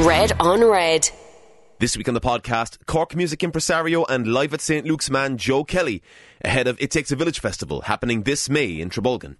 Red on Red. This week on the podcast, Cork music impresario and Live at St. Luke's man Joe Kelly, ahead of It Takes a Village Festival happening this May in Trabolgan.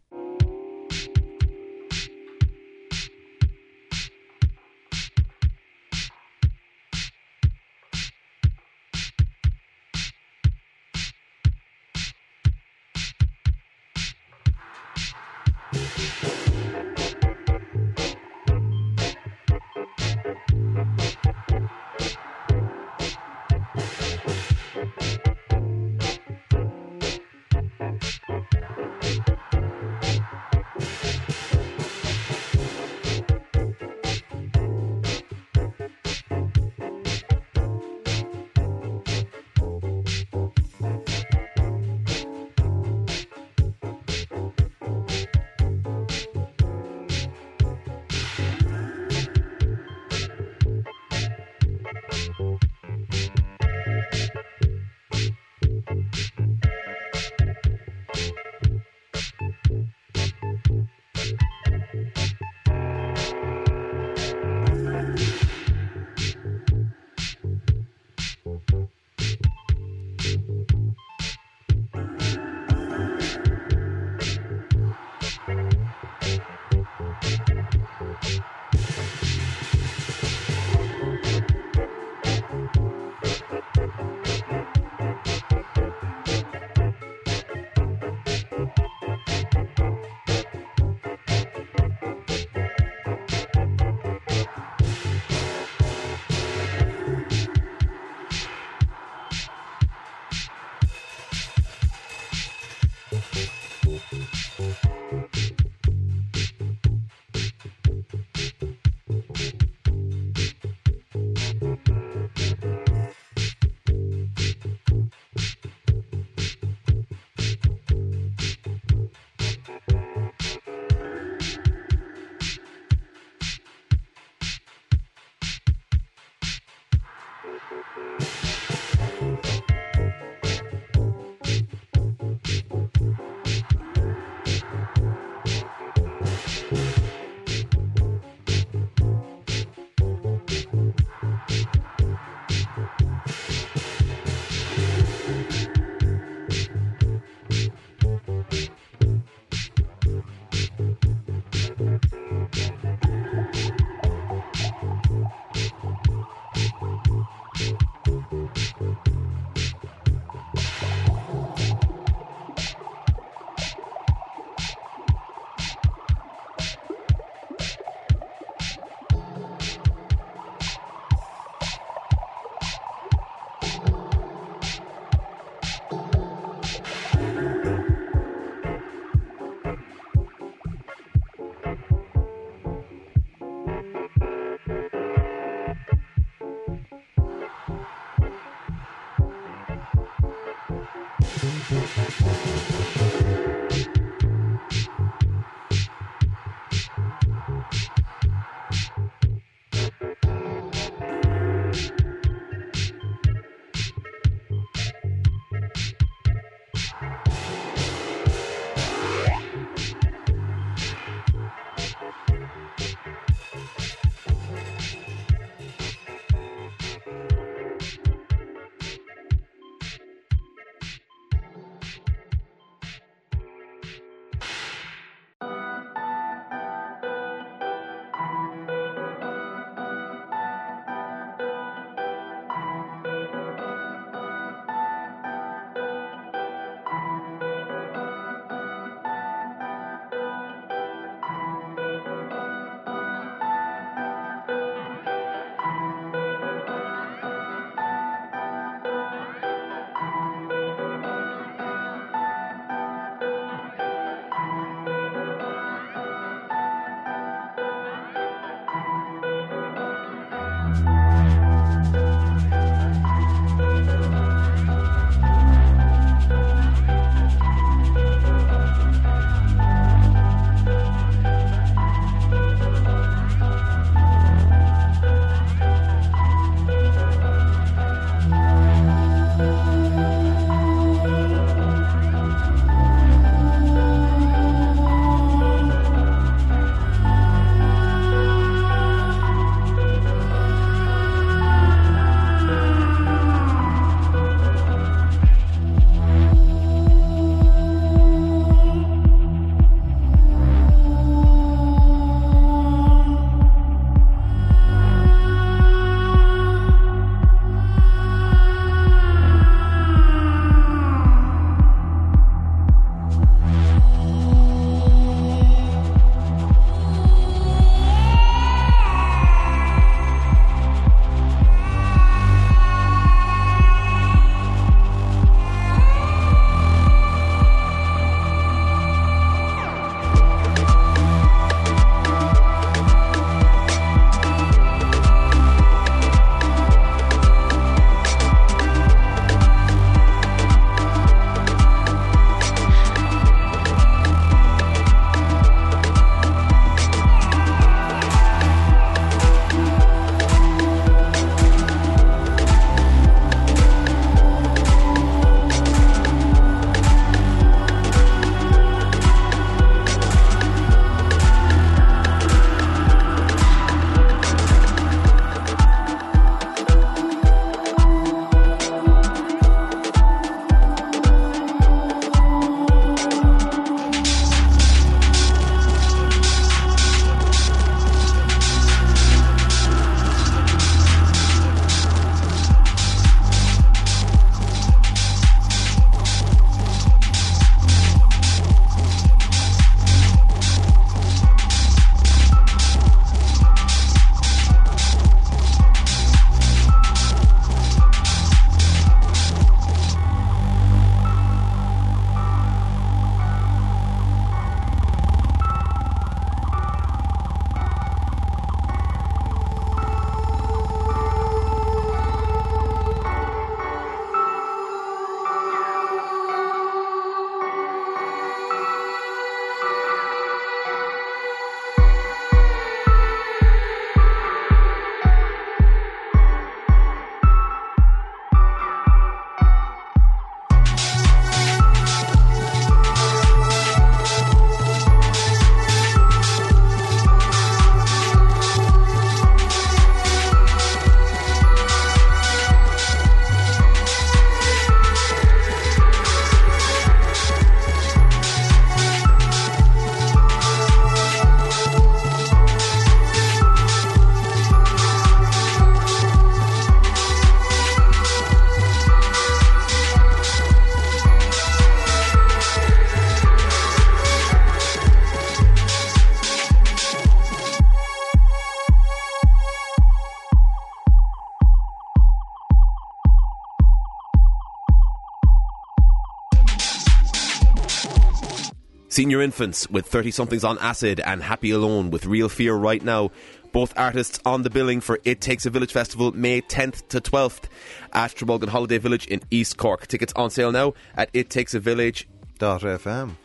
Senior Infants with 30-somethings on acid and Happy Alone with Real Fear right now. Both artists on the billing for It Takes a Village Festival May 10th to 12th at Trabolgan Holiday Village in East Cork. Tickets on sale now at ittakesavillage.fm.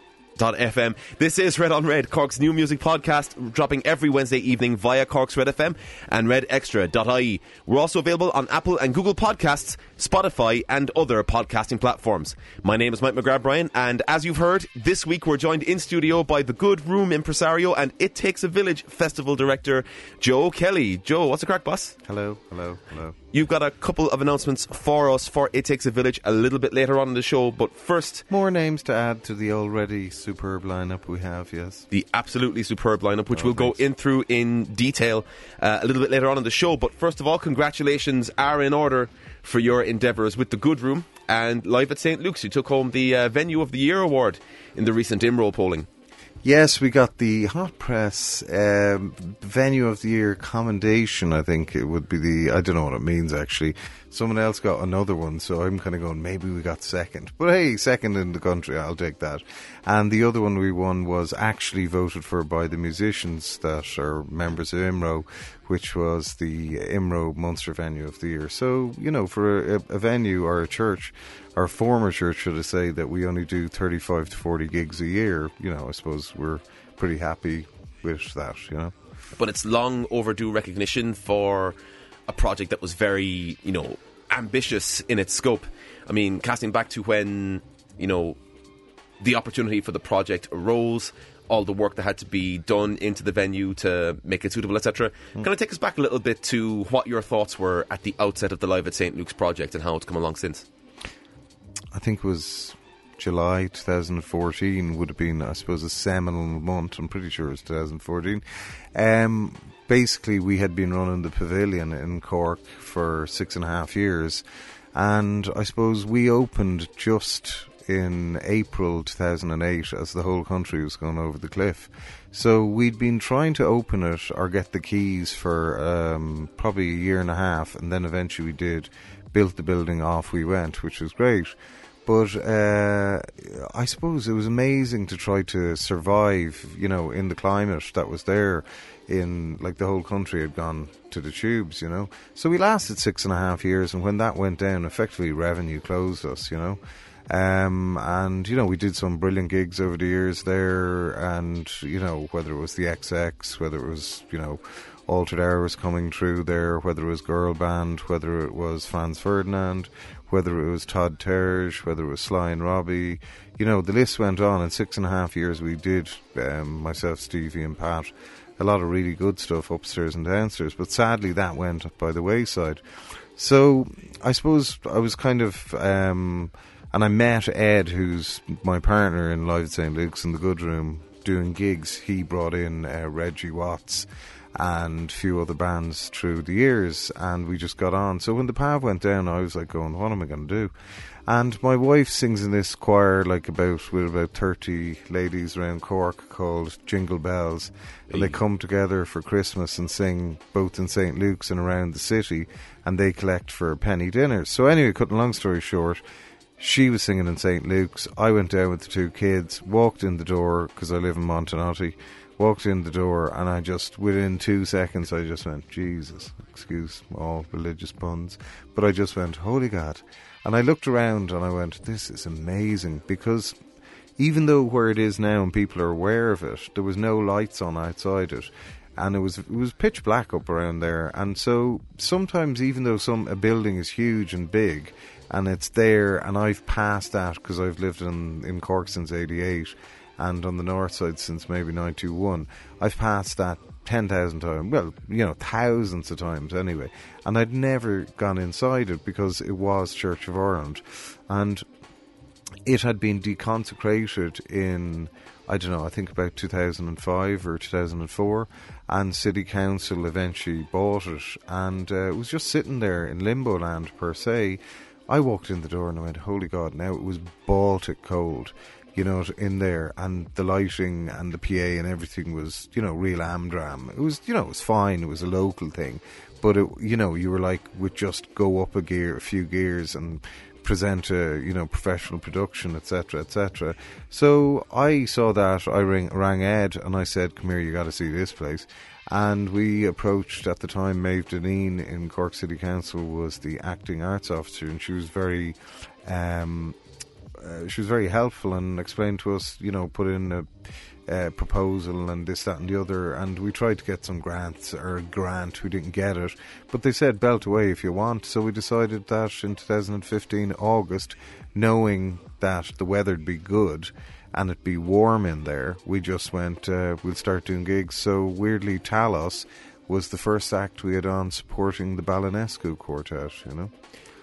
This is Red on Red, Cork's new music podcast, dropping every Wednesday evening via Cork's Red FM and redextra.ie. We're also available on Apple and Google Podcasts, Spotify and other podcasting platforms. My name is Mike McGrath Bryan, and as you've heard, this week we're joined in studio by the Good Room impresario and It Takes a Village Festival director, Joe Kelly. Joe, what's the crack, boss? Hello. You've got a couple of announcements for us for It Takes a Village a little bit later on in the show, but first... More names to add to the already superb lineup we have, yes. The absolutely superb lineup, which we'll go in through in detail a little bit later on in the show. But first of all, congratulations are in order for your endeavours with the Good Room and Live at St. Luke's. You took home the Venue of the Year award in the recent IMRO polling. Yes, we got the Hot Press Venue of the Year commendation, I think it would be the... I don't know what it means, actually. Someone else got another one, so I'm kind of going, maybe we got second. But hey, second in the country, I'll take that. And the other one we won was actually voted for by the musicians that are members of IMRO, which was the IMRO Monster Venue of the Year. So, you know, for a venue or a church... Our former church, should I say, that we only do 35 to 40 gigs a year. You know, I suppose we're pretty happy with that, you know. But it's long overdue recognition for a project that was very, you know, ambitious in its scope. I mean, casting back to when, you know, the opportunity for the project arose, all the work that had to be done into the venue to make it suitable, etc. Can I take us back a little bit to what your thoughts were at the outset of the Live at St. Luke's project and how it's come along since? I think it was July 2014 would have been, I suppose, a seminal month. I'm pretty sure it was 2014. Basically, we had been running the pavilion in Cork for 6.5 years. And I suppose we opened just in April 2008 as the whole country was going over the cliff. So we'd been trying to open it or get the keys for probably a year and a half. And then eventually we did. Built the building, off we went, which was great. But I suppose it was amazing to try to survive, you know, in the climate that was there. In, like, the whole country had gone to the tubes, you know. So we lasted 6.5 years, and when that went down, effectively revenue closed us, you know. And, you know, we did some brilliant gigs over the years there, and, you know, whether it was the XX, whether it was, you know, Altered Hours coming through there, whether it was Girl Band, whether it was Franz Ferdinand, whether it was Todd Terje, whether it was Sly and Robbie. You know, the list went on. In 6.5 years we did, myself, Stevie and Pat, a lot of really good stuff upstairs and downstairs. But sadly that went by the wayside. So I suppose I was kind of... and I met Ed, who's my partner in Live at St. Luke's in the Good Room, doing gigs. He brought in Reggie Watts and a few other bands through the years, and we just got on. So when the pav went down, I was like going, what am I going to do? And my wife sings in this choir with about 30 ladies around Cork called Jingle Bells. And they come together for Christmas and sing both in St. Luke's and around the city, and they collect for penny dinners. So anyway, cutting a long story short... She was singing in St. Luke's. I went down with the two kids, walked in the door, because I live in Montanotti, walked in the door, and I just, within 2 seconds, I just went, Jesus, excuse all religious puns, but I just went, holy God. And I looked around and I went, this is amazing, because even though where it is now and people are aware of it, there was no lights on outside it. And it was pitch black up around there. And so sometimes, even though a building is huge and big, and it's there, and I've passed that because I've lived in Cork since 88 and on the north side since maybe 91. I've passed that 10,000 times, well, you know, thousands of times anyway. And I'd never gone inside it because it was Church of Ireland. And it had been deconsecrated in... I don't know, I think about 2005 or 2004, and City Council eventually bought it, and it was just sitting there in limbo land per se. I walked in the door and I went, holy God, now it was Baltic cold, you know, in there, and the lighting and the PA and everything was, you know, real amdram. It was, you know, it was fine, it was a local thing, but, it, you know, you were like, would just go up a few gears and... present a, you know, professional production, etc., etc. So I saw that, I rang Ed and I said, come here, you got to see this place. And we approached, at the time, Maeve Deneen in Cork City Council was the acting arts officer, and she was very helpful and explained to us, you know, put in a proposal and this, that and the other, and we tried to get some grants, or a grant, we didn't get it, but they said belt away if you want. So we decided that in 2015 August, knowing that the weather'd be good and it'd be warm in there, we just went, we'll start doing gigs. So weirdly, Talos was the first act we had on supporting the Balinescu Quartet, you know.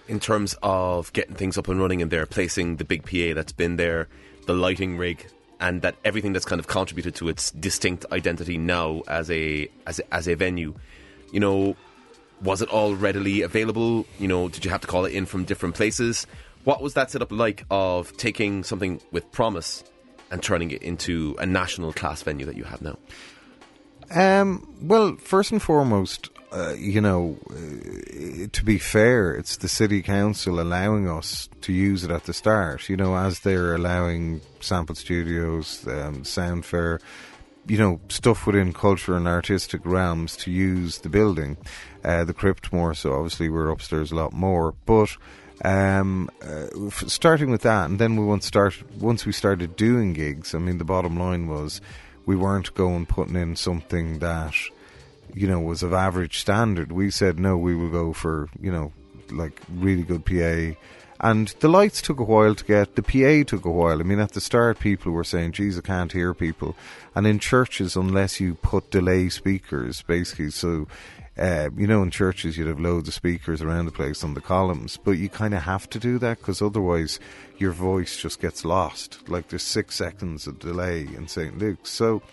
In terms of getting things up and running in there, placing the big PA that's been there, the lighting rig, and that everything that's kind of contributed to its distinct identity now as a venue, you know, was it all readily available? You know, did you have to call it in from different places? What was that setup like of taking something with promise and turning it into a national class venue that you have now? Well, first and foremost, you know, to be fair, it's the City Council allowing us to use it at the start, you know, as they're allowing sample studios, sound fair, you know, stuff within culture and artistic realms to use the building, the crypt more so, obviously we're upstairs a lot more, but starting with that, and then once we started doing gigs, I mean, the bottom line was we weren't putting in something that, you know, was of average standard. We said, no, we will go for, you know, like really good PA. And the lights took a while to get, the PA took a while. I mean, at the start, people were saying, geez, I can't hear people. And in churches, unless you put delay speakers, basically, so, you know, in churches, you'd have loads of speakers around the place on the columns, but you kind of have to do that because otherwise your voice just gets lost. Like there's 6 seconds of delay in St. Luke's. So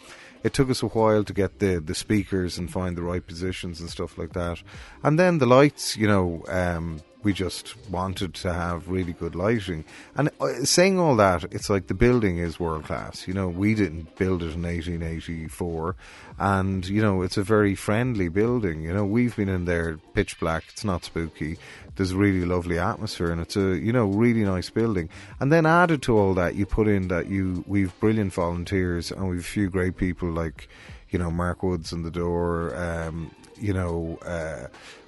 it took us a while to get the speakers and find the right positions and stuff like that. And then the lights, you know, we just wanted to have really good lighting. And saying all that, it's like the building is world class. You know, we didn't build it in 1884. And, you know, it's a very friendly building. You know, we've been in there pitch black. It's not spooky. There's a really lovely atmosphere and it's a, you know, really nice building. And then added to all that, you put in that we've brilliant volunteers and we've a few great people like, you know, Mark Woods in the door, you know,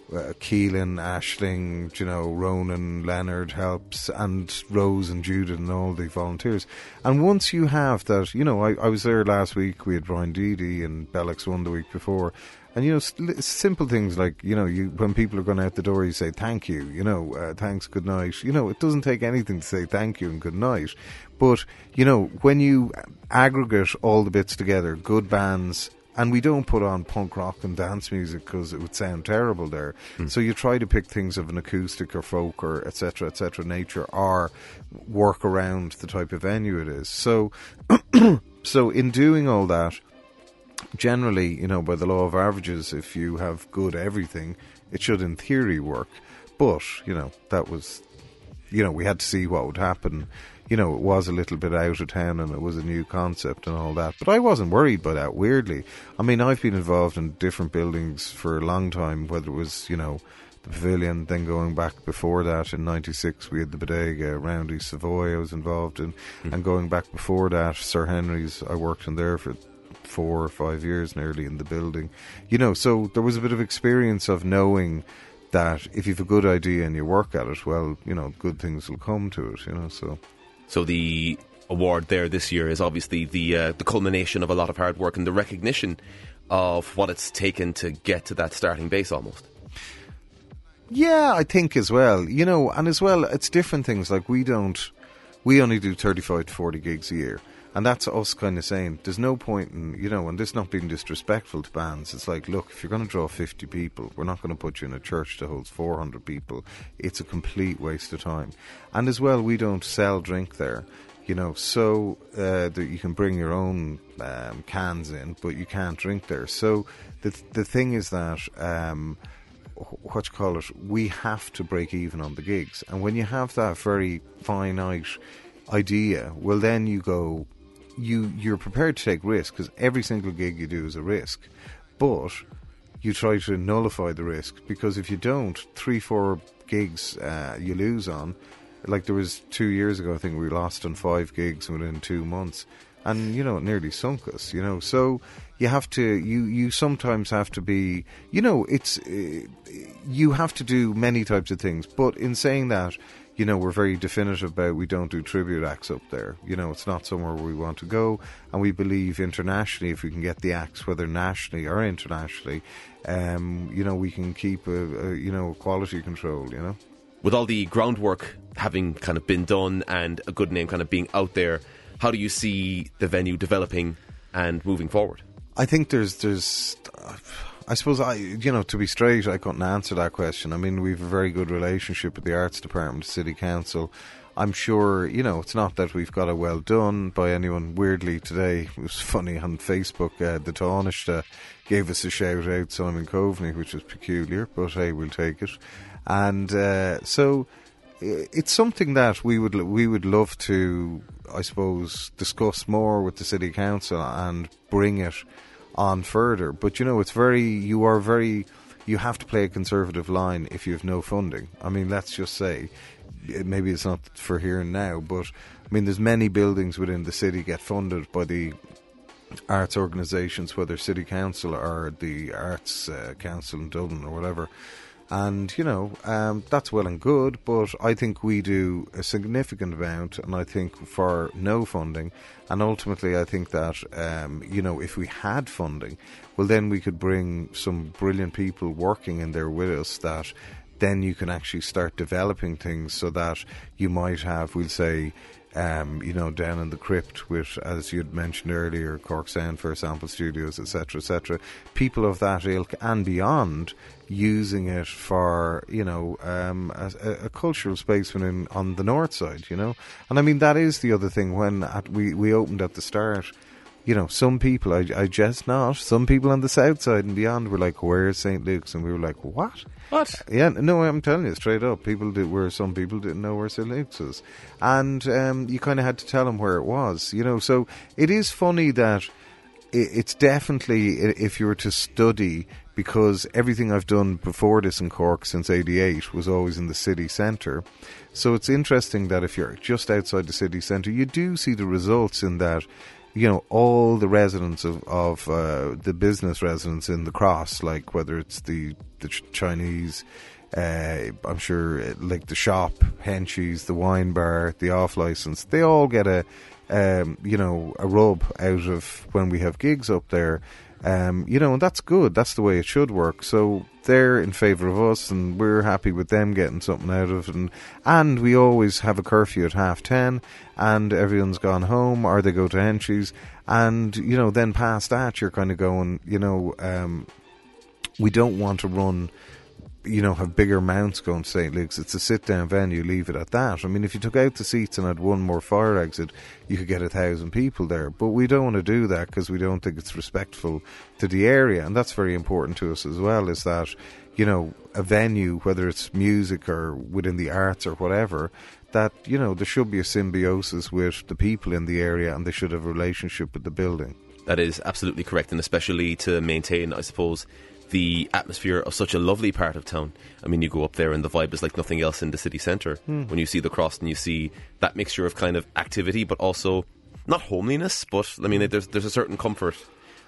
Keelan, Ashling, you know, Ronan, Leonard helps, and Rose and Judith and all the volunteers. And once you have that, you know, I was there last week, we had Brian Deedy and Bellex won the week before, and, you know, simple things like, you know, when people are going out the door, you say thank you, you know, thanks, good night. You know, it doesn't take anything to say thank you and good night. But, you know, when you aggregate all the bits together, good bands, and we don't put on punk rock and dance music because it would sound terrible there. Mm. So you try to pick things of an acoustic or folk or et cetera nature, or work around the type of venue it is. So, so in doing all that, generally, you know, by the law of averages, if you have good everything, it should in theory work. But, you know, that was, you know, we had to see what would happen. You know, it was a little bit out of town and it was a new concept and all that. But I wasn't worried by that, weirdly. I mean, I've been involved in different buildings for a long time, whether it was, you know, the Pavilion, then going back before that in 96, we had the Bodega, Roundy Savoy I was involved in, and going back before that, Sir Henry's, I worked in there for 4 or 5 years nearly in the building. You know, so there was a bit of experience of knowing that if you've a good idea and you work at it, well, you know, good things will come to it, you know, so... So the award there this year is obviously the culmination of a lot of hard work and the recognition of what it's taken to get to that starting base almost. Yeah, I think as well, you know, and as well, it's different things. Like we only do 35 to 40 gigs a year. And that's us kind of saying, there's no point in, you know, and this not being disrespectful to bands. It's like, look, if you're going to draw 50 people, we're not going to put you in a church that holds 400 people. It's a complete waste of time. And as well, we don't sell drink there, you know, so that you can bring your own cans in, but you can't drink there. So the thing is that... what you call it, we have to break even on the gigs. And when you have that very finite idea, well, then you go, you're prepared to take risk, because every single gig you do is a risk, but you try to nullify the risk, because if you don't, 3-4 gigs you lose on, Like, there was 2 years ago, I think we lost on 5 gigs within 2 months. And, you know, it nearly sunk us, you know. So you have to, you sometimes have to be, you know, it's, you have to do many types of things. But in saying that, you know, we're very definitive about we don't do tribute acts up there. You know, it's not somewhere we want to go. And we believe internationally, if we can get the acts, whether nationally or internationally, you know, we can keep, you know, quality control, you know. With all the groundwork having kind of been done and a good name kind of being out there, how do you see the venue developing and moving forward? I think there's I suppose, you know, to be straight, I couldn't answer that question. I mean, we have a very good relationship with the Arts Department, City Council. I'm sure, you know, it's not that we've got it well done by anyone. Weirdly, today, it was funny, on Facebook, the Taoiseach gave us a shout-out, Simon Coveney, which was peculiar, but hey, we'll take it. And so it's something that we would love to, I suppose, discuss more with the City Council and bring it on further. But, you know, it's you have to play a conservative line if you have no funding. I mean, let's just say, maybe it's not for here and now, but I mean, there's many buildings within the city get funded by the arts organisations, whether City Council or the Arts Council in Dublin or whatever. And, you know, that's well and good, but I think we do a significant amount, and I think for no funding. And ultimately, I think that, you know, if we had funding, well, then we could bring some brilliant people working in there with us that then you can actually start developing things so that you might have, we'll say, you know, down in the crypt with, as you'd mentioned earlier, Cork Sound, for example, studios, etc., etc., people of that ilk and beyond using it for, you know, a cultural space within, on the north side, you know. And I mean, that is the other thing. When we opened at the start, you know, some people, some people on the south side and beyond were like, where's St. Luke's? And we were like, what? What? Yeah, no, I'm telling you straight up, some people didn't know where St. Luke's was. And you kind of had to tell them where it was, you know. So it is funny that it's definitely, if you were to study, because everything I've done before this in Cork since 88 was always in the city centre. So it's interesting that if you're just outside the city centre, you do see the results in that, you know, all the residents of the business residents in the Cross, like whether it's the Chinese, I'm sure, like the shop, Henchies, the wine bar, the off-licence, they all get a rub out of when we have gigs up there. You know, and that's good. That's the way it should work. So they're in favour of us, and we're happy with them getting something out of it. And we always have a curfew at 10:30, and everyone's gone home, or they go to Henchies. And, you know, then past that, you're kind of going, you know, we don't want to run, you know, have bigger mounts going to St. Luke's. It's a sit-down venue, leave it at that. I mean, if you took out the seats and had one more fire exit, you could get 1,000 people there. But we don't want to do that because we don't think it's respectful to the area. And that's very important to us as well, is that, you know, a venue, whether it's music or within the arts or whatever, that, you know, there should be a symbiosis with the people in the area, and they should have a relationship with the building. That is absolutely correct, and especially to maintain, I suppose, the atmosphere of such a lovely part of town. I mean, you go up there and the vibe is like nothing else in the city centre. When you see the Cross and you see that mixture of kind of activity, but also not homeliness, but I mean, there's a certain comfort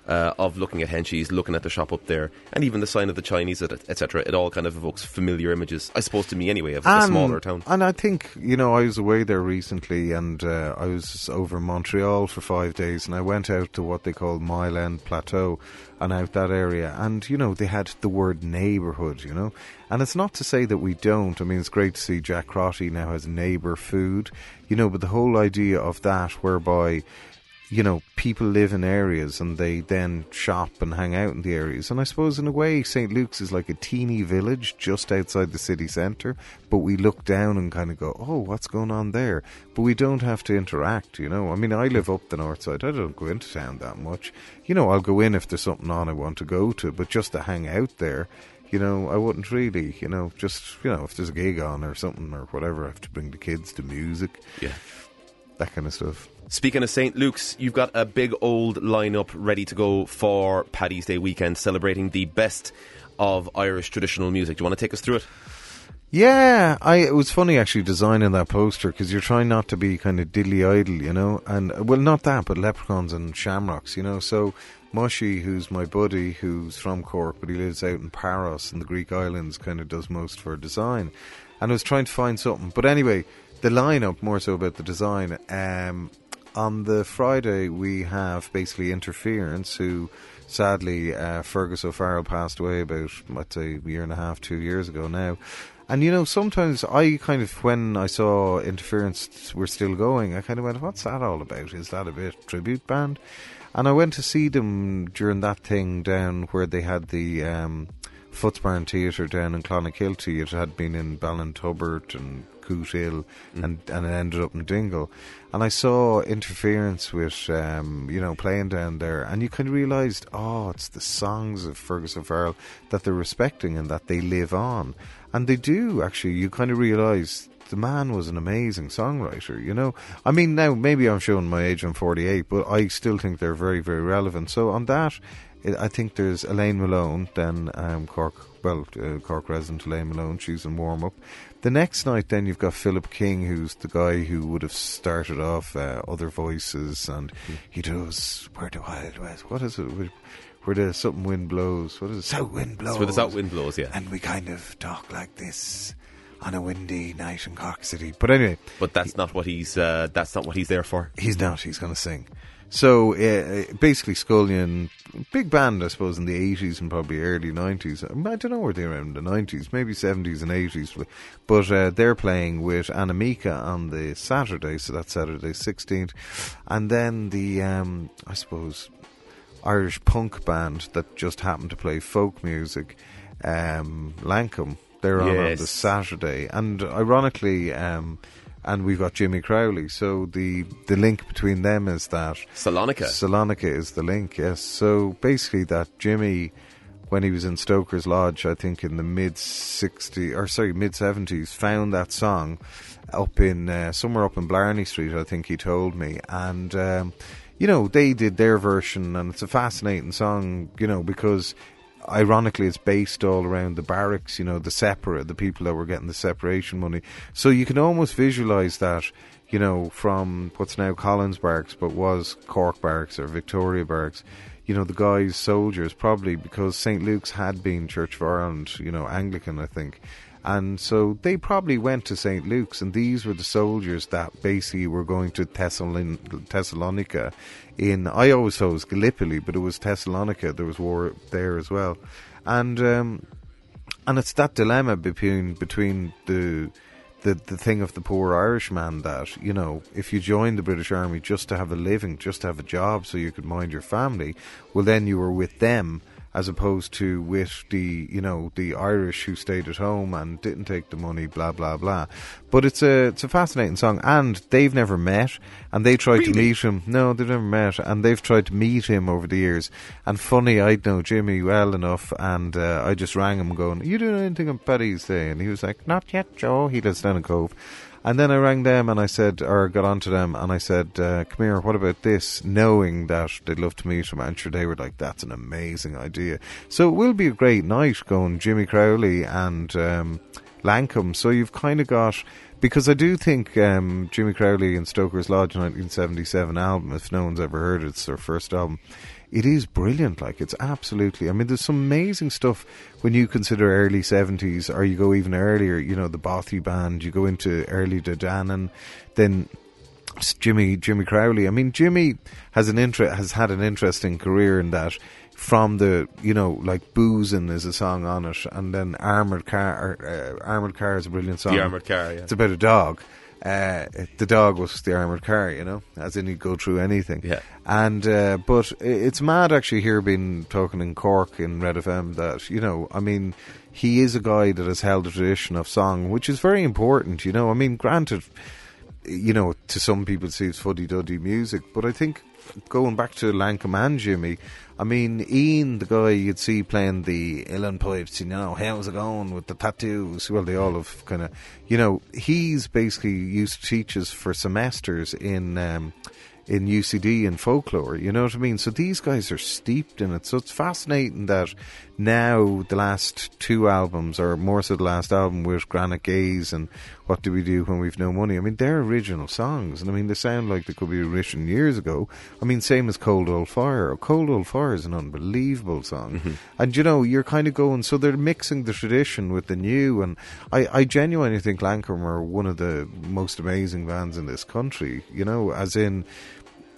of looking at Henchies, looking at the shop up there, and even the sign of the Chinese, etc. It all kind of evokes familiar images, I suppose, to me anyway, of a smaller town. And I think, you know, I was away there recently, and I was over in Montreal for 5 days, and I went out to what they call Mile End Plateau, and out that area, and, you know, they had the word neighbourhood, you know. And it's not to say that we don't. I mean, it's great to see Jack Crotty now has neighbour food, you know, but the whole idea of that whereby, you know, people live in areas and they then shop and hang out in the areas. And I suppose in a way St. Luke's is like a teeny village just outside the city centre, but we look down and kind of go, oh, what's going on there? But we don't have to interact, you know. I mean, I live up the north side. I don't go into town that much. You know, I'll go in if there's something on I want to go to, but just to hang out there, you know, I wouldn't really, you know, just, you know, if there's a gig on or something or whatever, I have to bring the kids to music. Yeah. That kind of stuff. Speaking of St. Luke's, you've got a big old lineup ready to go for Paddy's Day weekend, celebrating the best of Irish traditional music. Do you want to take us through it? Yeah, it was funny actually designing that poster, because you're trying not to be kind of diddly-idle, you know, and, well, not that, but leprechauns and shamrocks, you know, so Mushy, who's my buddy, who's from Cork, but he lives out in Paros in the Greek islands, kind of does most for design, and I was trying to find something, but anyway, the lineup, more so about the design, on the Friday we have basically Interference, who... Sadly, Fergus O'Farrell passed away about, I'd say, a year and a half, 2 years ago now. And, you know, sometimes I kind of, when I saw Interference were still going, I kind of went, what's that all about? Is that a bit tribute band? And I went to see them during that thing down where they had the Footsbarn Theatre down in Clonakilty. It had been in Ballintubert and Cootill and it ended up in Dingle. And I saw Interference with, you know, playing down there, and you kind of realised, oh, it's the songs of Fergus O'Farrell that they're respecting and that they live on. And they do, actually. You kind of realise the man was an amazing songwriter, you know. I mean, now, maybe I'm showing my age, I'm 48, but I still think they're very, very relevant. So on that, I think there's Elaine Malone, then Cork resident Elaine Malone, she's in warm-up. The next night then you've got Philip King, who's the guy who would have started off Other Voices, and he does Where the Wild West, what is it, where the something wind blows, what is it, south wind blows. It's where the south wind blows, yeah. And we kind of talk like this on a windy night in Cork City. But anyway. But that's not what he's there for. He's not, he's going to sing. So basically Scullion, big band I suppose in the 80s and probably early 90s. I don't know where they were in the 90s, maybe 70s and 80s. But they're playing with Anamika on the Saturday, so that's Saturday 16th. And then the, I suppose, Irish punk band that just happened to play folk music, Lankum, they're on the Saturday. And ironically... and we've got Jimmy Crowley, so the link between them is that... Thessalonica is the link, yes. So basically that Jimmy, when he was in Stoker's Lodge, I think in the mid-70s, found that song up in somewhere up in Blarney Street, I think he told me. And, you know, they did their version, and it's a fascinating song, you know, because... Ironically, it's based all around the barracks, you know, the people that were getting the separation money. So you can almost visualise that, you know, from what's now Collins Barracks, but was Cork Barracks or Victoria Barracks, you know, the guys, soldiers, probably because St. Luke's had been Church of Ireland, you know, Anglican, I think. And so they probably went to St. Luke's, and these were the soldiers that basically were going to Thessalonica. I always thought it was Gallipoli, but it was Thessalonica. There was war there as well. And it's that dilemma between the thing of the poor Irishman that, you know, if you joined the British Army just to have a living, just to have a job so you could mind your family, well, then you were with them, as opposed to with the, you know, the Irish who stayed at home and didn't take the money, blah blah blah. But it's a fascinating song, and they've never met, and they tried to meet him. No, they've never met, and they've tried to meet him over the years. And funny, I'd know Jimmy well enough, and I just rang him, going, "You doing anything on Paddy's Day?" And he was like, "Not yet, Joe." He lives down in Cove. And then I rang them and I said, or got onto them and I said, come here, what about this? Knowing that they'd love to meet him. And sure, they were like, that's an amazing idea. So it will be a great night going Jimmy Crowley and Lankum. So you've kind of got, because I do think Jimmy Crowley and Stoker's Lodge 1977 album, if no one's ever heard it, it's their first album. It is brilliant, like, it's absolutely... I mean, there's some amazing stuff when you consider early 70s, or you go even earlier, you know, the Bothy Band, you go into early Danann, then Jimmy Crowley. I mean, Jimmy has had an interesting career in that, from the, you know, like Boozin' is a song on it, and then Armoured Car is a brilliant song. The Armoured Car, yeah. It's about a dog. The dog was the armoured car, you know, as in he'd go through anything. Yeah. And but it's mad actually here being talking in Cork in Red FM that, you know, I mean, he is a guy that has held a tradition of song, which is very important, you know. I mean, granted, you know, to some people it seems fuddy-duddy music, but I think going back to Lankum and Jimmy, I mean, Ian, the guy you'd see playing the Illin pipes, you know, how's it going with the tattoos? Well, they all have kind of, you know, he's basically used to teach us for semesters in UCD and folklore, you know what I mean? So these guys are steeped in it. So it's fascinating that now the last two albums, or more so the last album, with Granite Gaze and What Do We Do When We've No Money, I mean, they're original songs, and I mean, they sound like they could be written years ago. I mean, same as Cold Old Fire. Cold Old Fire is an unbelievable song. Mm-hmm. And, you know, you're kind of going, so they're mixing the tradition with the new, and I genuinely think Lankum are one of the most amazing bands in this country, you know, as in...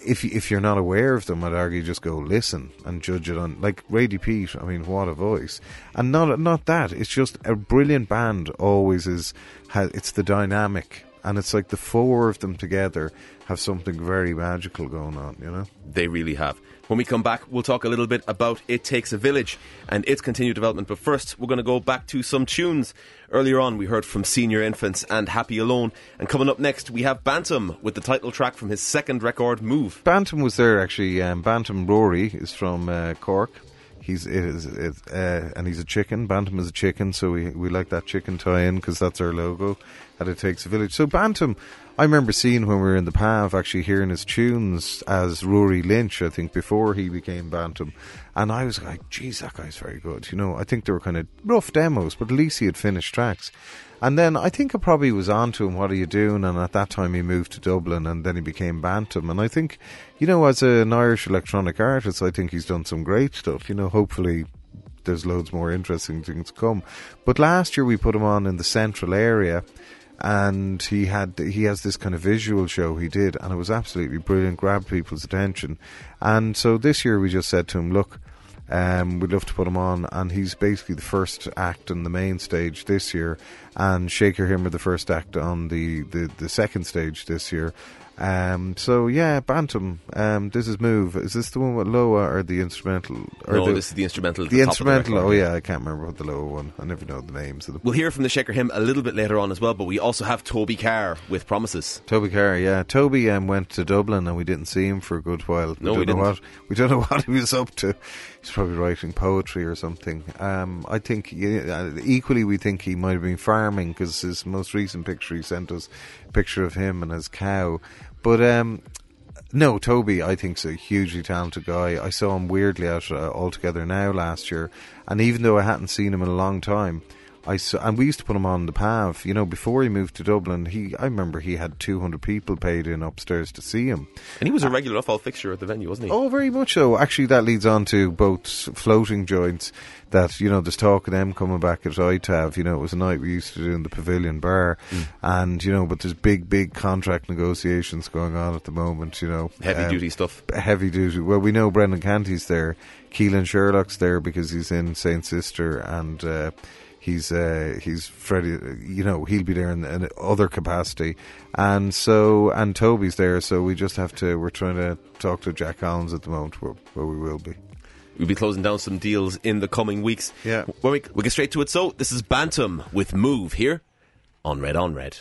If you're not aware of them, I'd argue just go listen and judge it on, like, Rady Pete. I mean, what a voice. And not that, it's just a brilliant band always is, it's the dynamic, and it's like the four of them together have something very magical going on, you know? They really have. When we come back, we'll talk a little bit about It Takes a Village and its continued development. But first, we're going to go back to some tunes. Earlier on, we heard from Senior Infants and Happy Alone. And coming up next, we have Bantam with the title track from his second record, Move. Bantam was there, actually. Bantam Rory is from Cork. He's a chicken. Bantam is a chicken, so we like that chicken tie-in because that's our logo at It Takes a Village. So Bantam, I remember seeing when we were in the Pav, actually hearing his tunes as Rory Lynch, I think, before he became Bantam. And I was like, geez, that guy's very good. You know, I think they were kind of rough demos, but at least he had finished tracks. And then I think I probably was on to him, what are you doing? And at that time he moved to Dublin and then he became Bantam. And I think, you know, as an Irish electronic artist, I think he's done some great stuff. You know, hopefully there's loads more interesting things to come. But last year we put him on in the central area, and he has this kind of visual show he did, and it was absolutely brilliant, grabbed people's attention. And so this year we just said to him, look, we'd love to put him on, and he's basically the first act on the main stage this year, and Shaker Him are the first act on the second stage this year. So yeah, Bantam, this is Move. Is this the one with Loa or the instrumental? Or no, this is the instrumental. The instrumental, oh yeah, I can't remember what the Loa one, I never know the names of them. We'll hear from the Shaker Him a little bit later on as well, but we also have Toby Carr with Promises. Toby Carr, yeah. Toby went to Dublin and we didn't see him for a good while. No, we didn't. We don't know what he was up to. He's probably writing poetry or something. I think, equally, we think he might have been farming, because his most recent picture, he sent us a picture of him and his cow. But no, Toby, I think, is a hugely talented guy. I saw him weirdly at Altogether Now last year, and even though I hadn't seen him in a long time, and we used to put him on the Pav, you know, before he moved to Dublin. I remember he had 200 people paid in upstairs to see him. And he was a regular off-all fixture at the venue, wasn't he? Oh, very much so. Actually, that leads on to both floating joints that, you know, there's talk of them coming back at ITAV. You know, it was a night we used to do in the Pavilion Bar. Mm. And, you know, but there's big contract negotiations going on at the moment, you know. Heavy-duty stuff. Heavy-duty. Well, we know Brendan Canty's there. Keelan Sherlock's there because he's in St. Sister, and... He's Freddie, you know, he'll be there in other capacity. And Toby's there, so we just we're trying to talk to Jack Collins at the moment, where we will be. We'll be closing down some deals in the coming weeks. Yeah. When we get straight to it. So, this is Bantam with Move here on Red on Red.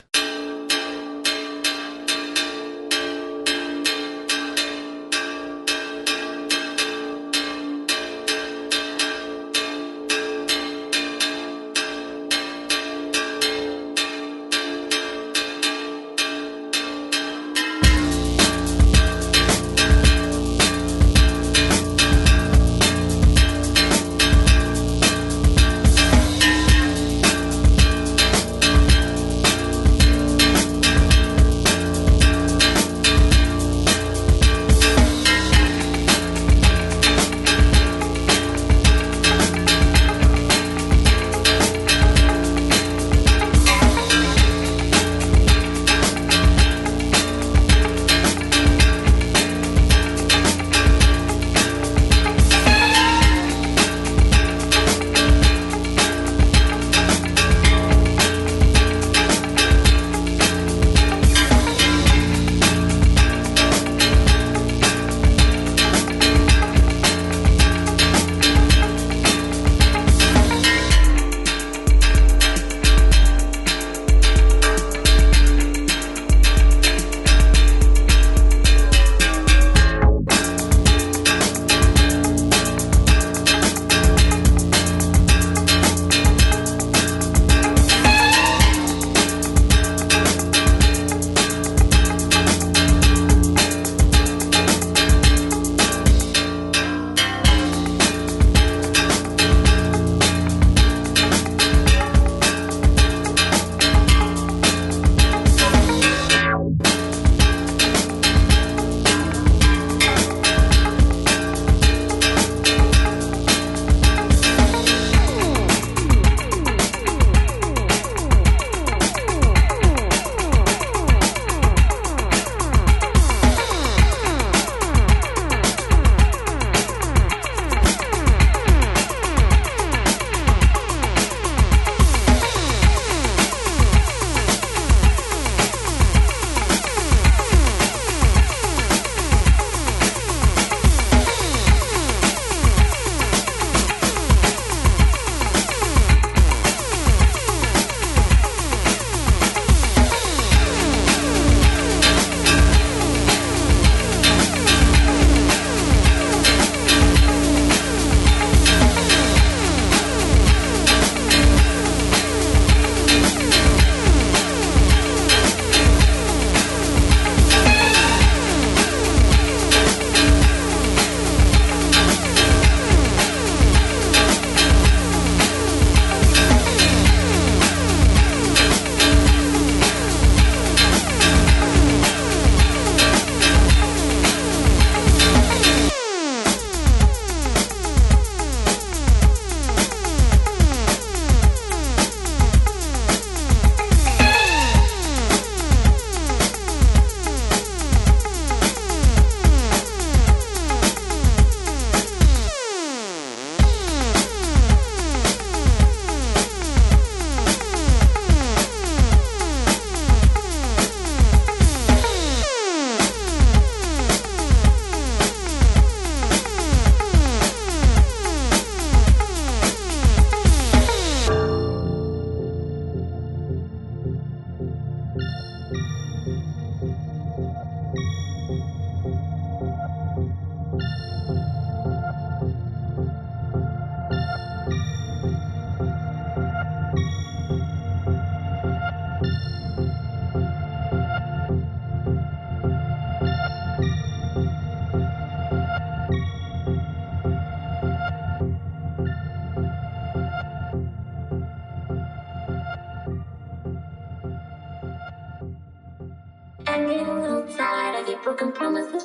feeling so tired of your broken promises,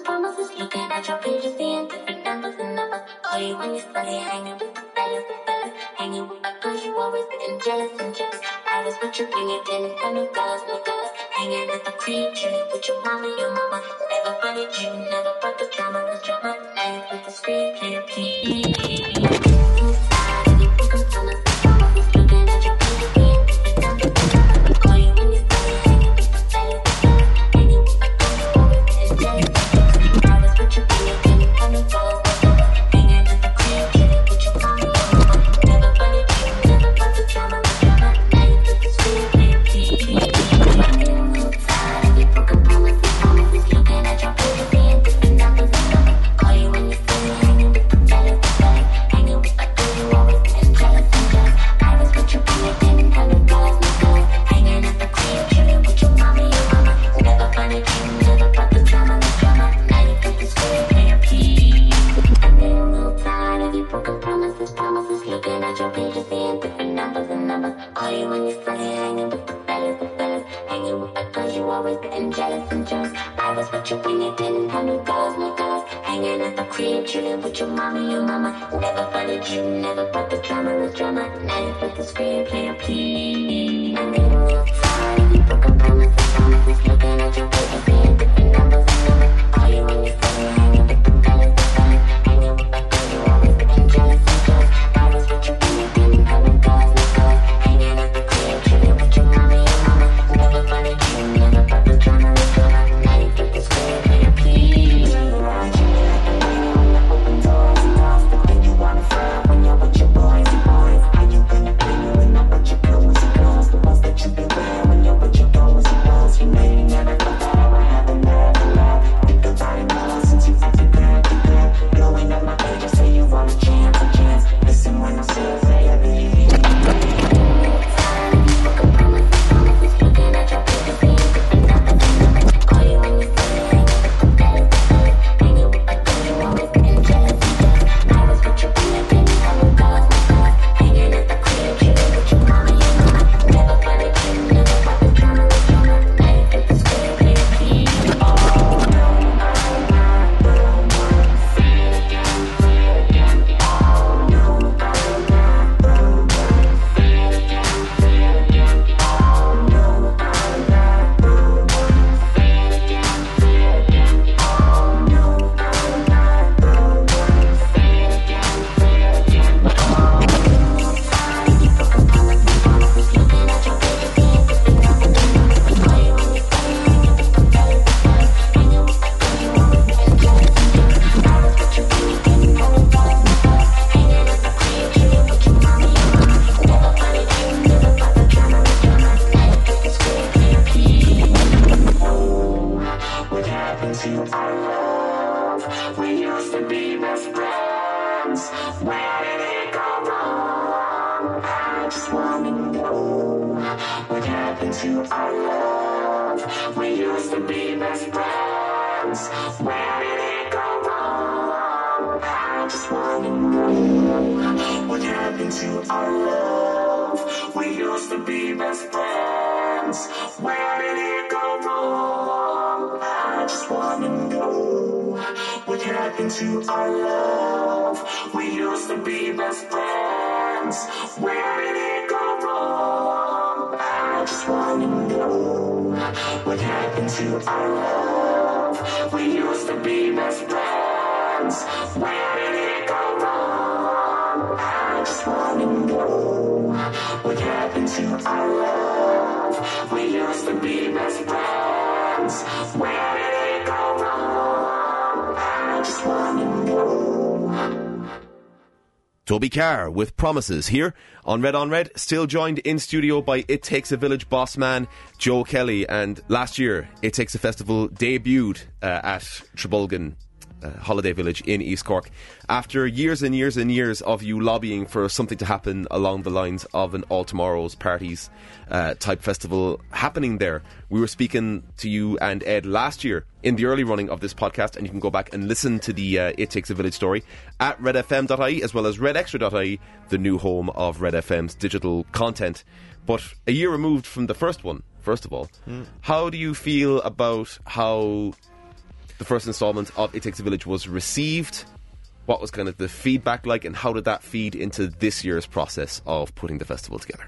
looking at your pages, seeing different numbers and numbers. All you when you study, hanging with the fellas, hanging with my girls, you always been jealous and jealous. I was with you when you didn't have no girls, hanging at the cream tree with your mama, Never wanted you, never brought the drama, nights with the screen, please. Toby Carr with Promises here on Red, still joined in studio by It Takes a Village boss man Joe Kelly. And last year, It Takes a Festival debuted at Trabolgan Holiday Village in East Cork. After years and years and years of you lobbying for something to happen along the lines of an All Tomorrow's Parties type festival happening there, we were speaking to you and Ed last year in the early running of this podcast, and you can go back and listen to the It Takes a Village story at redfm.ie as well as redextra.ie, the new home of Red FM's digital content. But a year removed from the first one, first of all. How do you feel about how the first installment of It Takes a Village was received? What was kind of the feedback like, and how did that feed into this year's process of putting the festival together?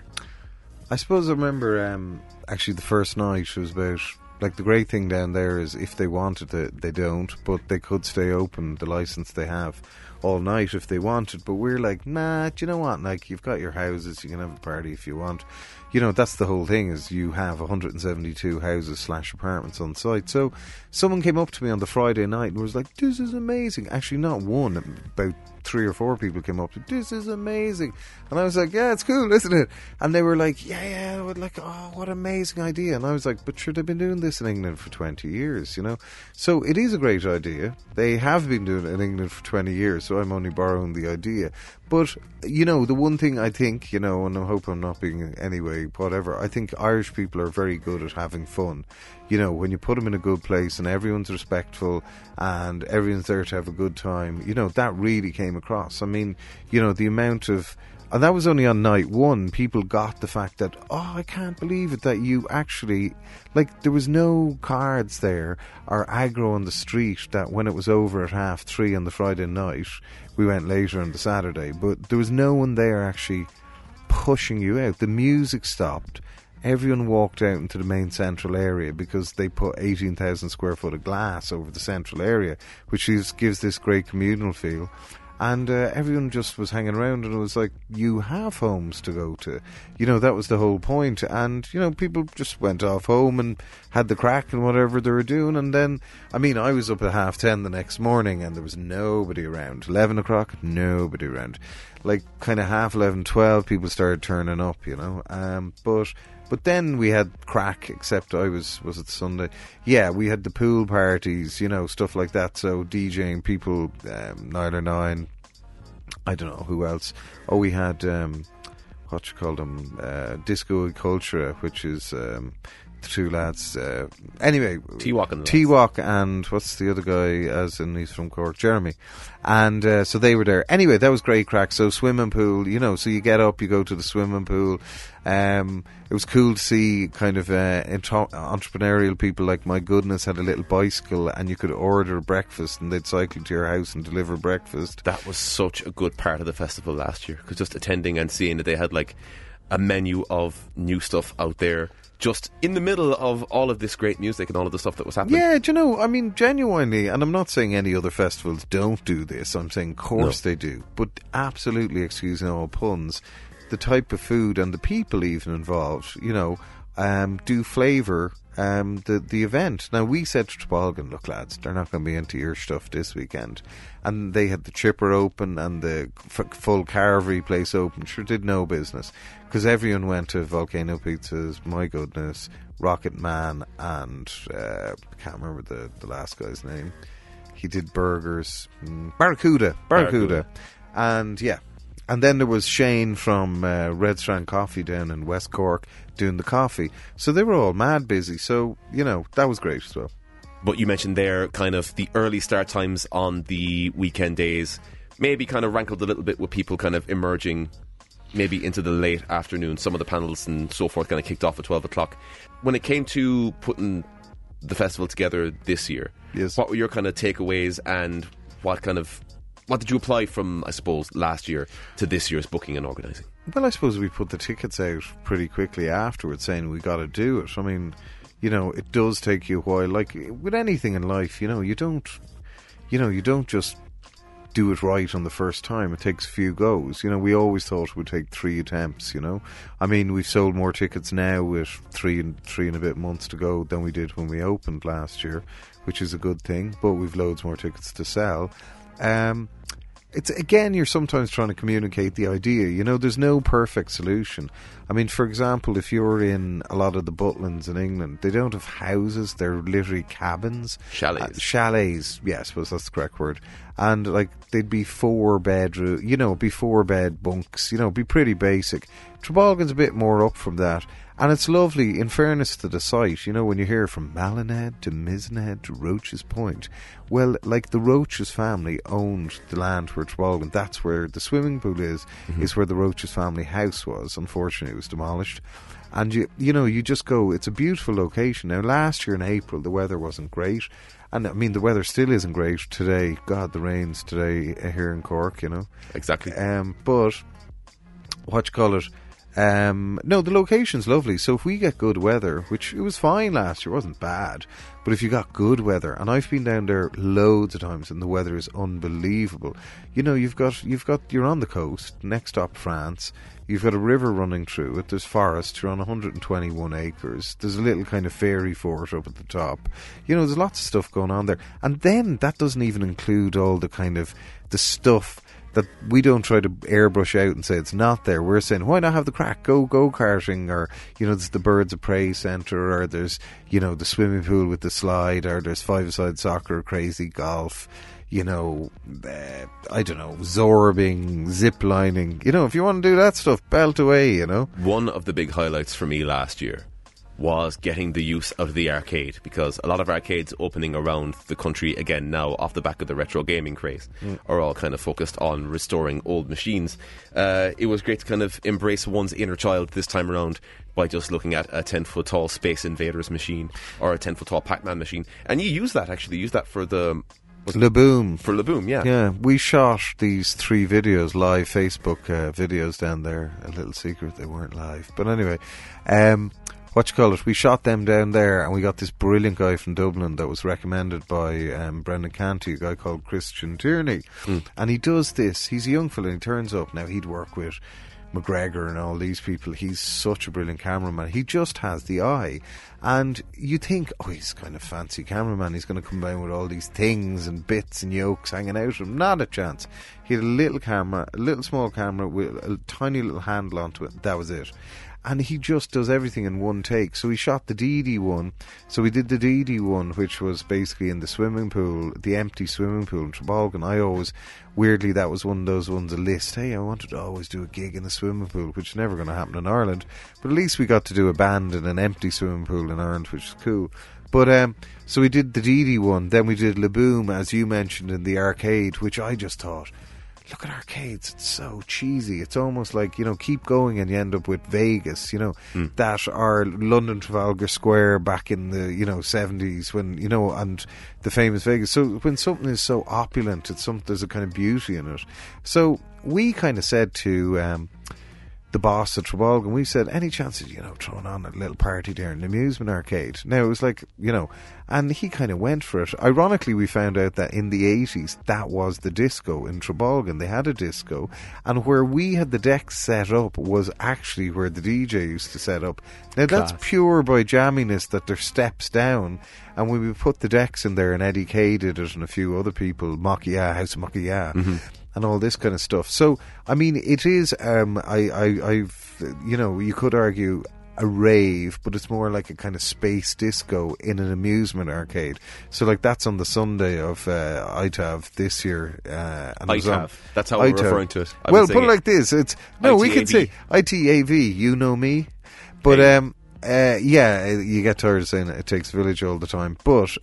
I suppose I remember actually the first night was about, like, the great thing down there is if they wanted it, they don't, but they could stay open, the license they have, all night if they wanted. But we're like, nah, do you know what, like, you've got your houses, you can have a party if you want. You know, that's the whole thing, is you have 172 houses / apartments on site. So someone came up to me on the Friday night and was like, this is amazing. Actually, not one, about 3 or 4 people came up to, this is amazing. And I was like, yeah, it's cool, isn't it? And they were like, yeah, like, oh, what amazing idea. And I was like, but sure, they've been doing this in England for 20 years, you know. So it is a great idea. They have been doing it in England for 20 years, so I'm only borrowing the idea. But, you know, the one thing I think, you know, and I hope I'm not being anyway, whatever, I think Irish people are very good at having fun. You know, when you put them in a good place and everyone's respectful and everyone's there to have a good time, you know, that really came across. I mean, you know, the amount of... And that was only on night one. People got the fact that, oh, I can't believe it, that you actually... Like, there was no cards there or aggro on the street that when it was over at 3:30 on the Friday night, we went later on the Saturday, but there was no one there actually pushing you out. The music stopped. Everyone walked out into the main central area because they put 18,000 square foot of glass over the central area, which is, gives this great communal feel. And everyone just was hanging around, and it was like, you have homes to go to. You know, that was the whole point. And, you know, people just went off home and had the crack and whatever they were doing. And then, I mean, I was up at 10:30 the next morning, and there was nobody around. 11 o'clock, nobody around. Like, kind of 11:30, 12, people started turning up, you know. But then we had crack, except I was it Sunday? Yeah, we had the pool parties, you know, stuff like that. So DJing people, 9 or 9, I don't know who else. Oh, we had, what you call them, Disco Culture, which is the two lads. Anyway, T-Walk and what's the other guy, as in he's from Cork, Jeremy. And so they were there. Anyway, that was great crack. So swimming pool, you know, so you get up, you go to the swimming pool. It was cool to see kind of entrepreneurial people like My Goodness had a little bicycle, and you could order breakfast and they'd cycle to your house and deliver breakfast. That was such a good part of the festival last year, because just attending and seeing that they had like a menu of new stuff out there just in the middle of all of this great music and all of the stuff that was happening. Yeah, do you know, I mean, genuinely, and I'm not saying any other festivals don't do this, I'm saying of course they do, but absolutely, excusing all puns, the type of food and the people even involved, you know, do flavour the event. Now, we said to Trabolgan, look, lads, they're not going to be into your stuff this weekend. And they had the Chipper open and the full Carvery place open. Sure did no business, because everyone went to Volcano Pizzas, My Goodness, Rocket Man, and I can't remember the last guy's name. He did burgers. Barracuda. And yeah. And then there was Shane from Red Strand Coffee down in West Cork doing the coffee. So they were all mad busy. So, you know, that was great as well. But you mentioned there kind of the early start times on the weekend days maybe kind of rankled a little bit with people kind of emerging maybe into the late afternoon. Some of the panels and so forth kind of kicked off at 12 o'clock. When it came to putting the festival together this year, what were your kind of takeaways, and what did you apply from, I suppose, last year to this year's booking and organising? Well, I suppose we put the tickets out pretty quickly afterwards, saying we got to do it. I mean, you know, it does take you a while. Like with anything in life, you know, you don't just do it right on the first time. It takes a few goes. You know, we always thought it would take 3 attempts, you know. I mean, we've sold more tickets now with three and a bit months to go than we did when we opened last year, which is a good thing, but we've loads more tickets to sell. It's again, you're sometimes trying to communicate the idea. You know, there's no perfect solution. I mean, for example, if you're in a lot of the Butlins in England, they don't have houses, they're literally cabins. Chalets, yeah, I suppose that's the correct word. And like, they'd be 4 bedroom, you know, it'd be 4 bed bunks, you know, it'd be pretty basic. Trabolgan's a bit more up from that, and it's lovely, in fairness to the site, you know, when you hear from Mallinhead to Misenhead to Roach's Point. Well, like, the Roaches family owned the land where Trabolgan, that's where the swimming pool is where the Roaches family house was. Unfortunately, it was demolished. And, you know, you just go, it's a beautiful location. Now, last year in April, the weather wasn't great. And, I mean, the weather still isn't great today. God, the rains today here in Cork, you know. Exactly. But, what you call it? No, the location's lovely. So if we get good weather, which it was fine last year, it wasn't bad, but if you got good weather, and I've been down there loads of times, and the weather is unbelievable. You know, you're on the coast. Next stop, France. You've got a river running through it. There's forests. You're on 121 acres. There's a little kind of fairy fort up at the top. You know, there's lots of stuff going on there. And then that doesn't even include all the kind of the stuff that we don't try to airbrush out and say it's not there. We're saying, why not have the crack? Go karting, or, you know, there's the Birds of Prey Centre, or there's, you know, the swimming pool with the slide, or there's five-a-side soccer, crazy golf, you know, I don't know, zorbing, zip lining. You know, if you want to do that stuff, belt away, you know. One of the big highlights for me last year was getting the use out of the arcade, because a lot of arcades opening around the country again now off the back of the retro gaming craze are all kind of focused on restoring old machines. It was great to kind of embrace one's inner child this time around by just looking at a 10-foot tall Space Invaders machine or a 10-foot tall Pac-Man machine. And you use that for the Laboom. For Laboom, yeah. Yeah, we shot these three videos, live Facebook videos down there. A little secret, they weren't live. But anyway, we shot them down there, and we got this brilliant guy from Dublin that was recommended by Brendan Canty, a guy called Christian Tierney. And he does this. He's a young fella, and he turns up. Now, he'd work with McGregor and all these people. He's such a brilliant cameraman. He just has the eye. And you think, oh, he's kind of fancy cameraman. He's going to come down with all these things and bits and yokes hanging out of him. Not a chance. He had a little camera, a little small camera with a tiny little handle onto it. That was it. And he just does everything in one take. So we shot the DD one. So we did the DD one, which was basically in the swimming pool, the empty swimming pool in Trabolgan. I always, weirdly, that was one of those ones, a list. Hey, I wanted to always do a gig in the swimming pool, which is never going to happen in Ireland. But at least we got to do a band in an empty swimming pool in Ireland, which is cool. But so we did the DD one. Then we did Laboom, as you mentioned, in the arcade, which I just thought, look at arcades, it's so cheesy. It's almost like, you know, keep going and you end up with Vegas, you know, that or London Trafalgar Square back in the, you know, 70s when, you know, and the famous Vegas. So when something is so opulent, there's a kind of beauty in it. So we kind of said to the boss at Trabolgan, we said, any chances, you know, throwing on a little party there in the amusement arcade? Now, it was like, you know, and he kind of went for it. Ironically, we found out that in the 80s, that was the disco in Trabolgan. They had a disco, and where we had the decks set up was actually where the DJ used to set up. Now, that's pure by jamminess that there steps down, and when we put the decks in there, and Eddie Kay did it, and a few other people, Makia, House of Makia, and all this kind of stuff. So, I mean, it is, you know, you could argue a rave, but it's more like a kind of space disco in an amusement arcade. So, like, that's on the Sunday of ITAV this year. ITAV. That's how I'm referring to it. Well, put it like this. It's, no, we can say ITAV, you know me. But, yeah, you get tired of saying it takes a village all the time. But,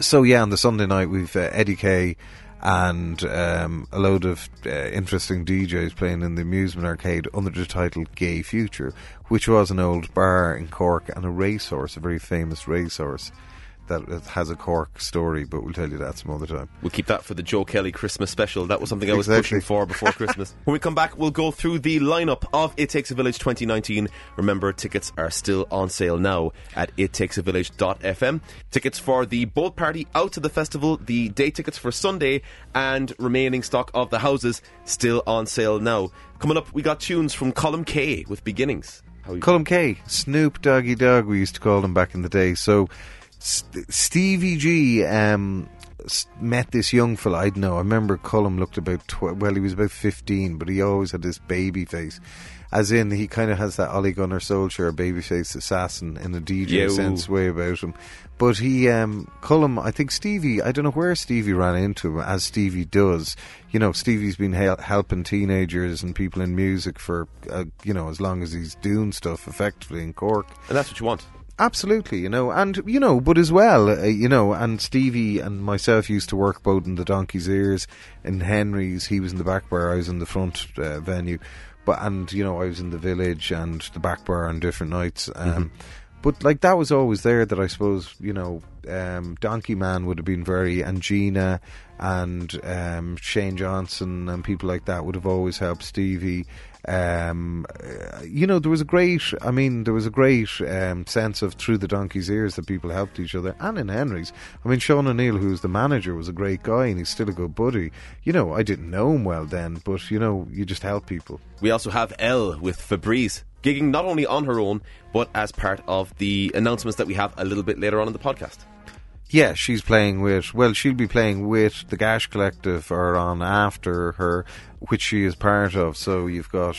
so, yeah, on the Sunday night, we've Eddie Kay and a load of interesting DJs playing in the amusement arcade under the title Gay Future, which was an old bar in Cork and a racehorse, a very famous racehorse that has a Cork story, but we'll tell you that some other time. We'll keep that for the Joe Kelly Christmas special. That was something I was pushing for before Christmas. When we come back, we'll go through the lineup of It Takes a Village 2019. Remember, tickets are still on sale now at ittakesavillage.fm. Tickets for the boat party out to the festival, the day tickets for Sunday, and remaining stock of the houses still on sale now. Coming up, we got tunes from Column K with Beginnings. Column K, Snoop Doggy Dog, we used to call him back in the day. So Stevie G met this young fella. I don't know, I remember Cullum looked about he was about 15, but he always had this baby face. as in he kind of has that Ole Gunnar Solskjaer babyface assassin in a DJ sense way about him. But he, Cullum, I think Stevie, I don't know where Stevie ran into him, as Stevie does. You know, Stevie's been helping teenagers and people in music for, you know, as long as he's doing stuff effectively in Cork. And that's what you want. Absolutely, you know, and, you know, but as well, you know, and Stevie and myself used to work both in the Donkey's Ears and Henry's. He was in the back bar, I was in the front venue. But, and, you know, I was in the Village and the back bar on different nights. But, like, that was always there that I suppose, you know, Donkey Man would have been very, and Gina and Shane Johnson and people like that would have always helped Stevie. You know, there was a great, I mean, there was a great sense of through the Donkey's Ears that people helped each other, and in Henry's. I mean, Sean O'Neill, who's the manager, was a great guy, and he's still a good buddy. You know, I didn't know him well then, but, you know, you just help people. We also have Elle with Fabrice, gigging not only on her own, but as part of the announcements that we have a little bit later on in the podcast. Yeah, she's playing with, well, she'll be playing with the Gash Collective or on after her, which she is part of. So you've got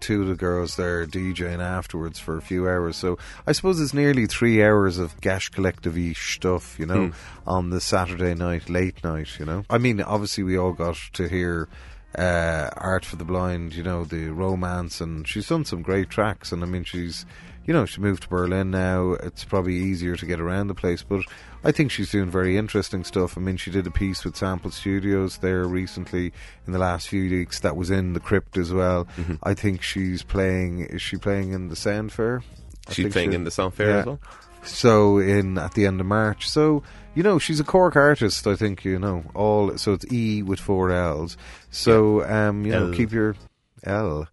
two of the girls there DJing afterwards for a few hours. So I suppose it's nearly 3 hours of Gash Collective-y stuff, you know, on the Saturday night, late night, you know. I mean, obviously we all got to hear Art for the Blind, you know, the Romance, and she's done some great tracks. And I mean, she's, you know, she moved to Berlin now. It's probably easier to get around the place, but I think she's doing very interesting stuff. I mean, she did a piece with Sample Studios there recently in the last few weeks that was in the Crypt as well. I think she's playing, is she playing in the Sound Fair? She's playing in the Sound Fair as well. So in at the end of March. So, you know, she's a Cork artist, I think, you know, all, so it's E with four L's. So, you know, keep your L.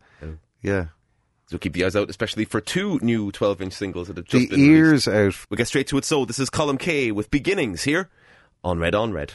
Yeah. So keep the eyes out, especially for two new 12-inch singles that have just been released. The ears out. We'll get straight to it. So this is Column K with Beginnings here on Red on Red.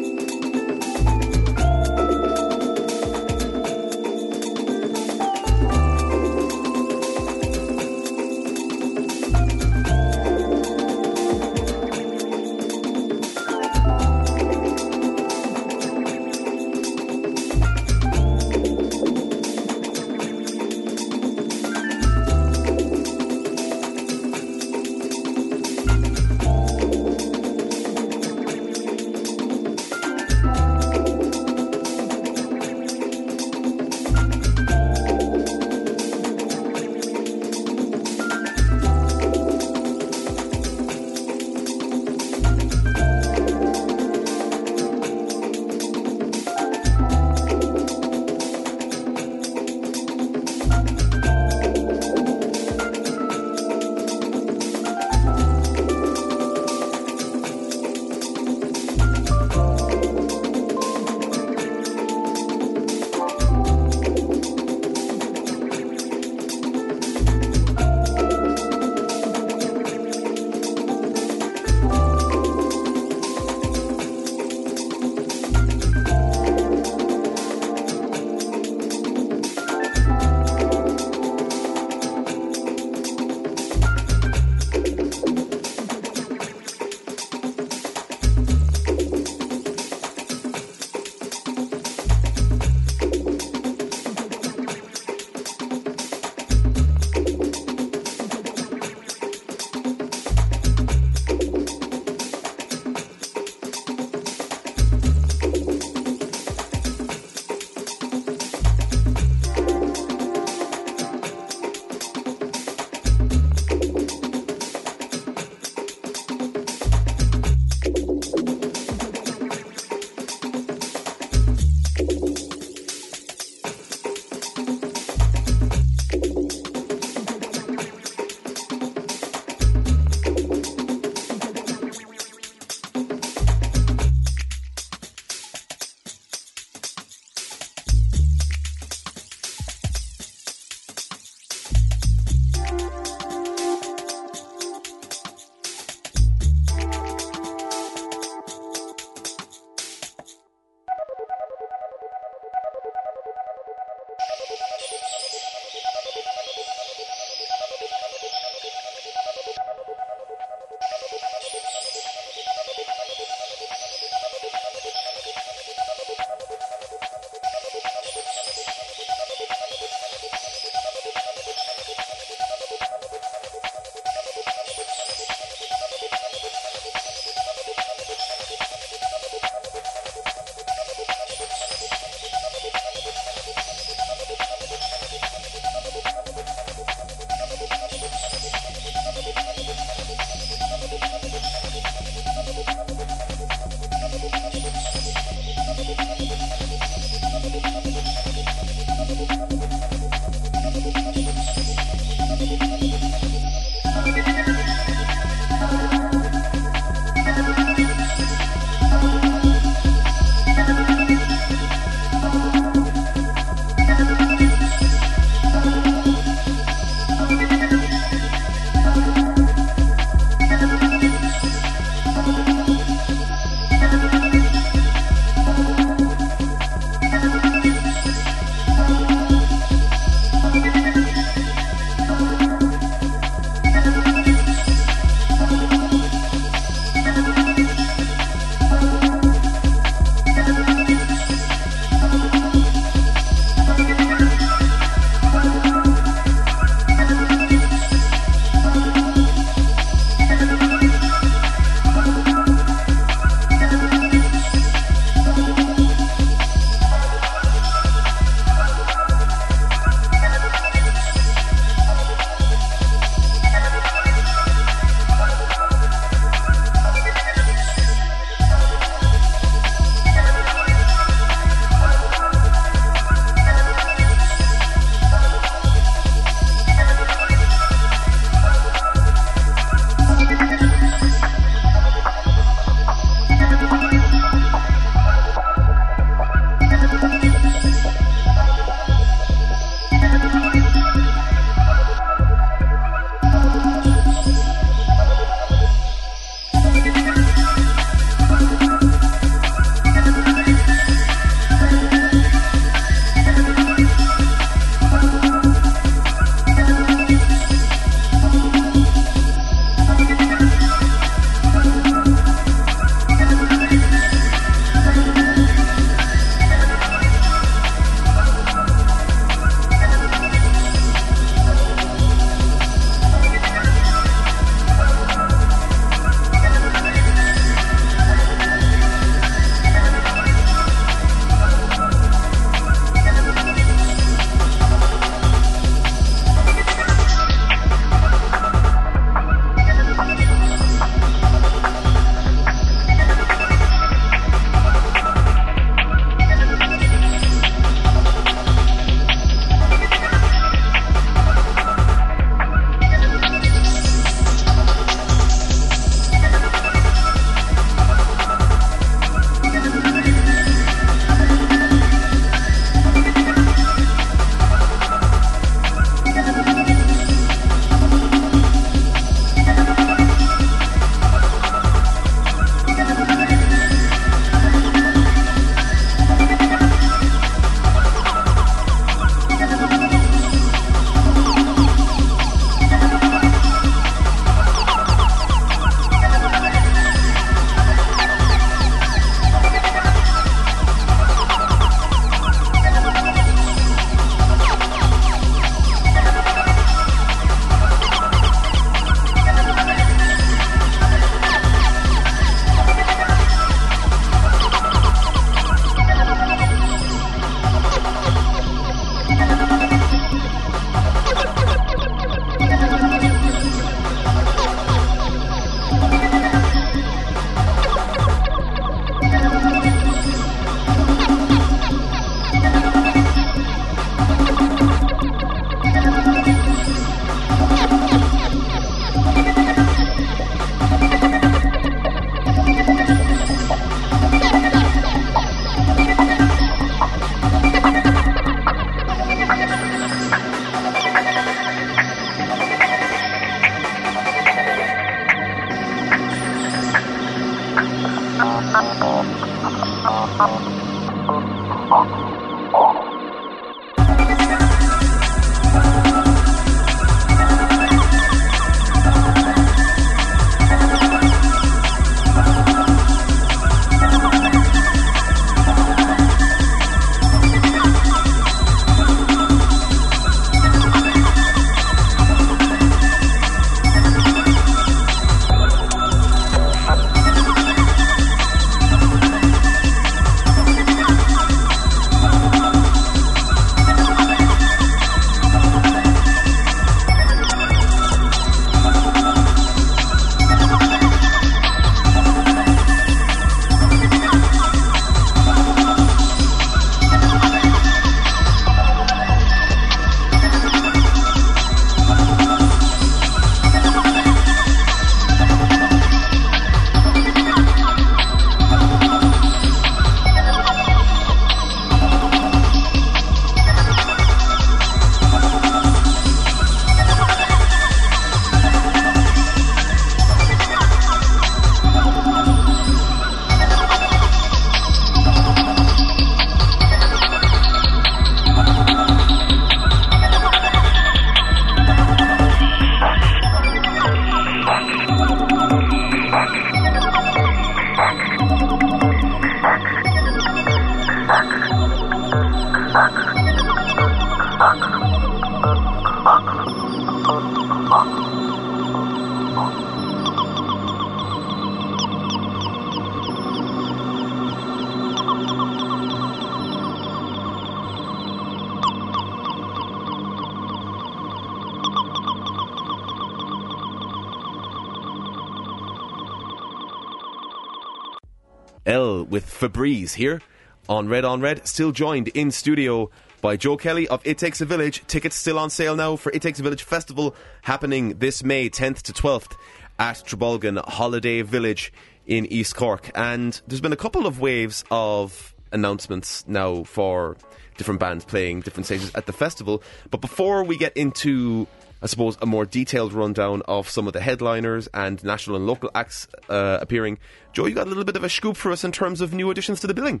L with Febreze here on Red on Red, still joined in studio by Joe Kelly of It Takes a Village. Tickets still on sale now for It Takes a Village Festival, happening this May 10th to 12th at Trabolgan Holiday Village in East Cork. And there's been a couple of waves of announcements now for different bands playing different stages at the festival. But before we get into, I suppose, a more detailed rundown of some of the headliners and national and local acts appearing, Joe, you got a little bit of a scoop for us in terms of new additions to the billing.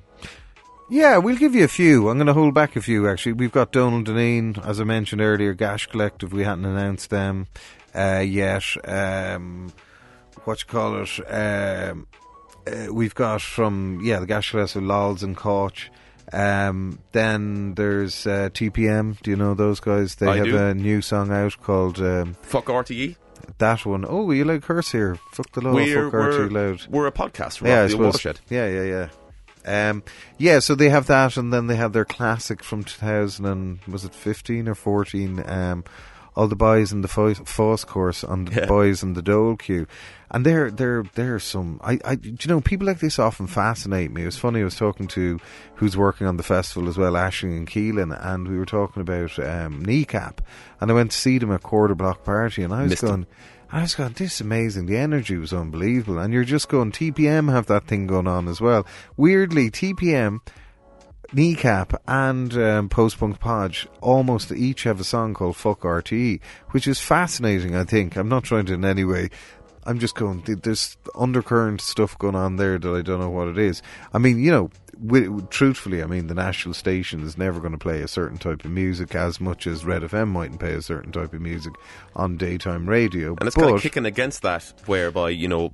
Yeah, we'll give you a few. I'm going to hold back a few, actually. We've got Donald Deneen, as I mentioned earlier, Gash Collective. We hadn't announced them yet. We've got from, the Gash Collective, Lolls and Koch. Then there's TPM. Do you know those guys? They have a new song out called Fuck RTE. That one. Oh, will you like curse here? Fuck the law, fuck RTE loud. We're a podcast, right? Yeah, the watershed. Yeah. So they have that, and then they have their classic from 2015 or 14, All the Boys in the Foss Course on the Boys and the Dole Queue. And there are some, people like this often fascinate me. It was funny, I was talking to who's working on the festival as well, Ashling and Keelan, and we were talking about Kneecap, and I went to see them at Quarter Block Party, and I was going, this is amazing. The energy was unbelievable. And you're just going, TPM have that thing going on as well. Weirdly, TPM, Kneecap and Post-Punk Podge almost each have a song called Fuck RTE, which is fascinating, I think. I'm not trying to in any way. I'm just going, there's undercurrent stuff going on there that I don't know what it is. I mean, truthfully, the national station is never going to play a certain type of music as much as Red FM mightn't play a certain type of music on daytime radio. And it's kind of kicking against that, whereby, in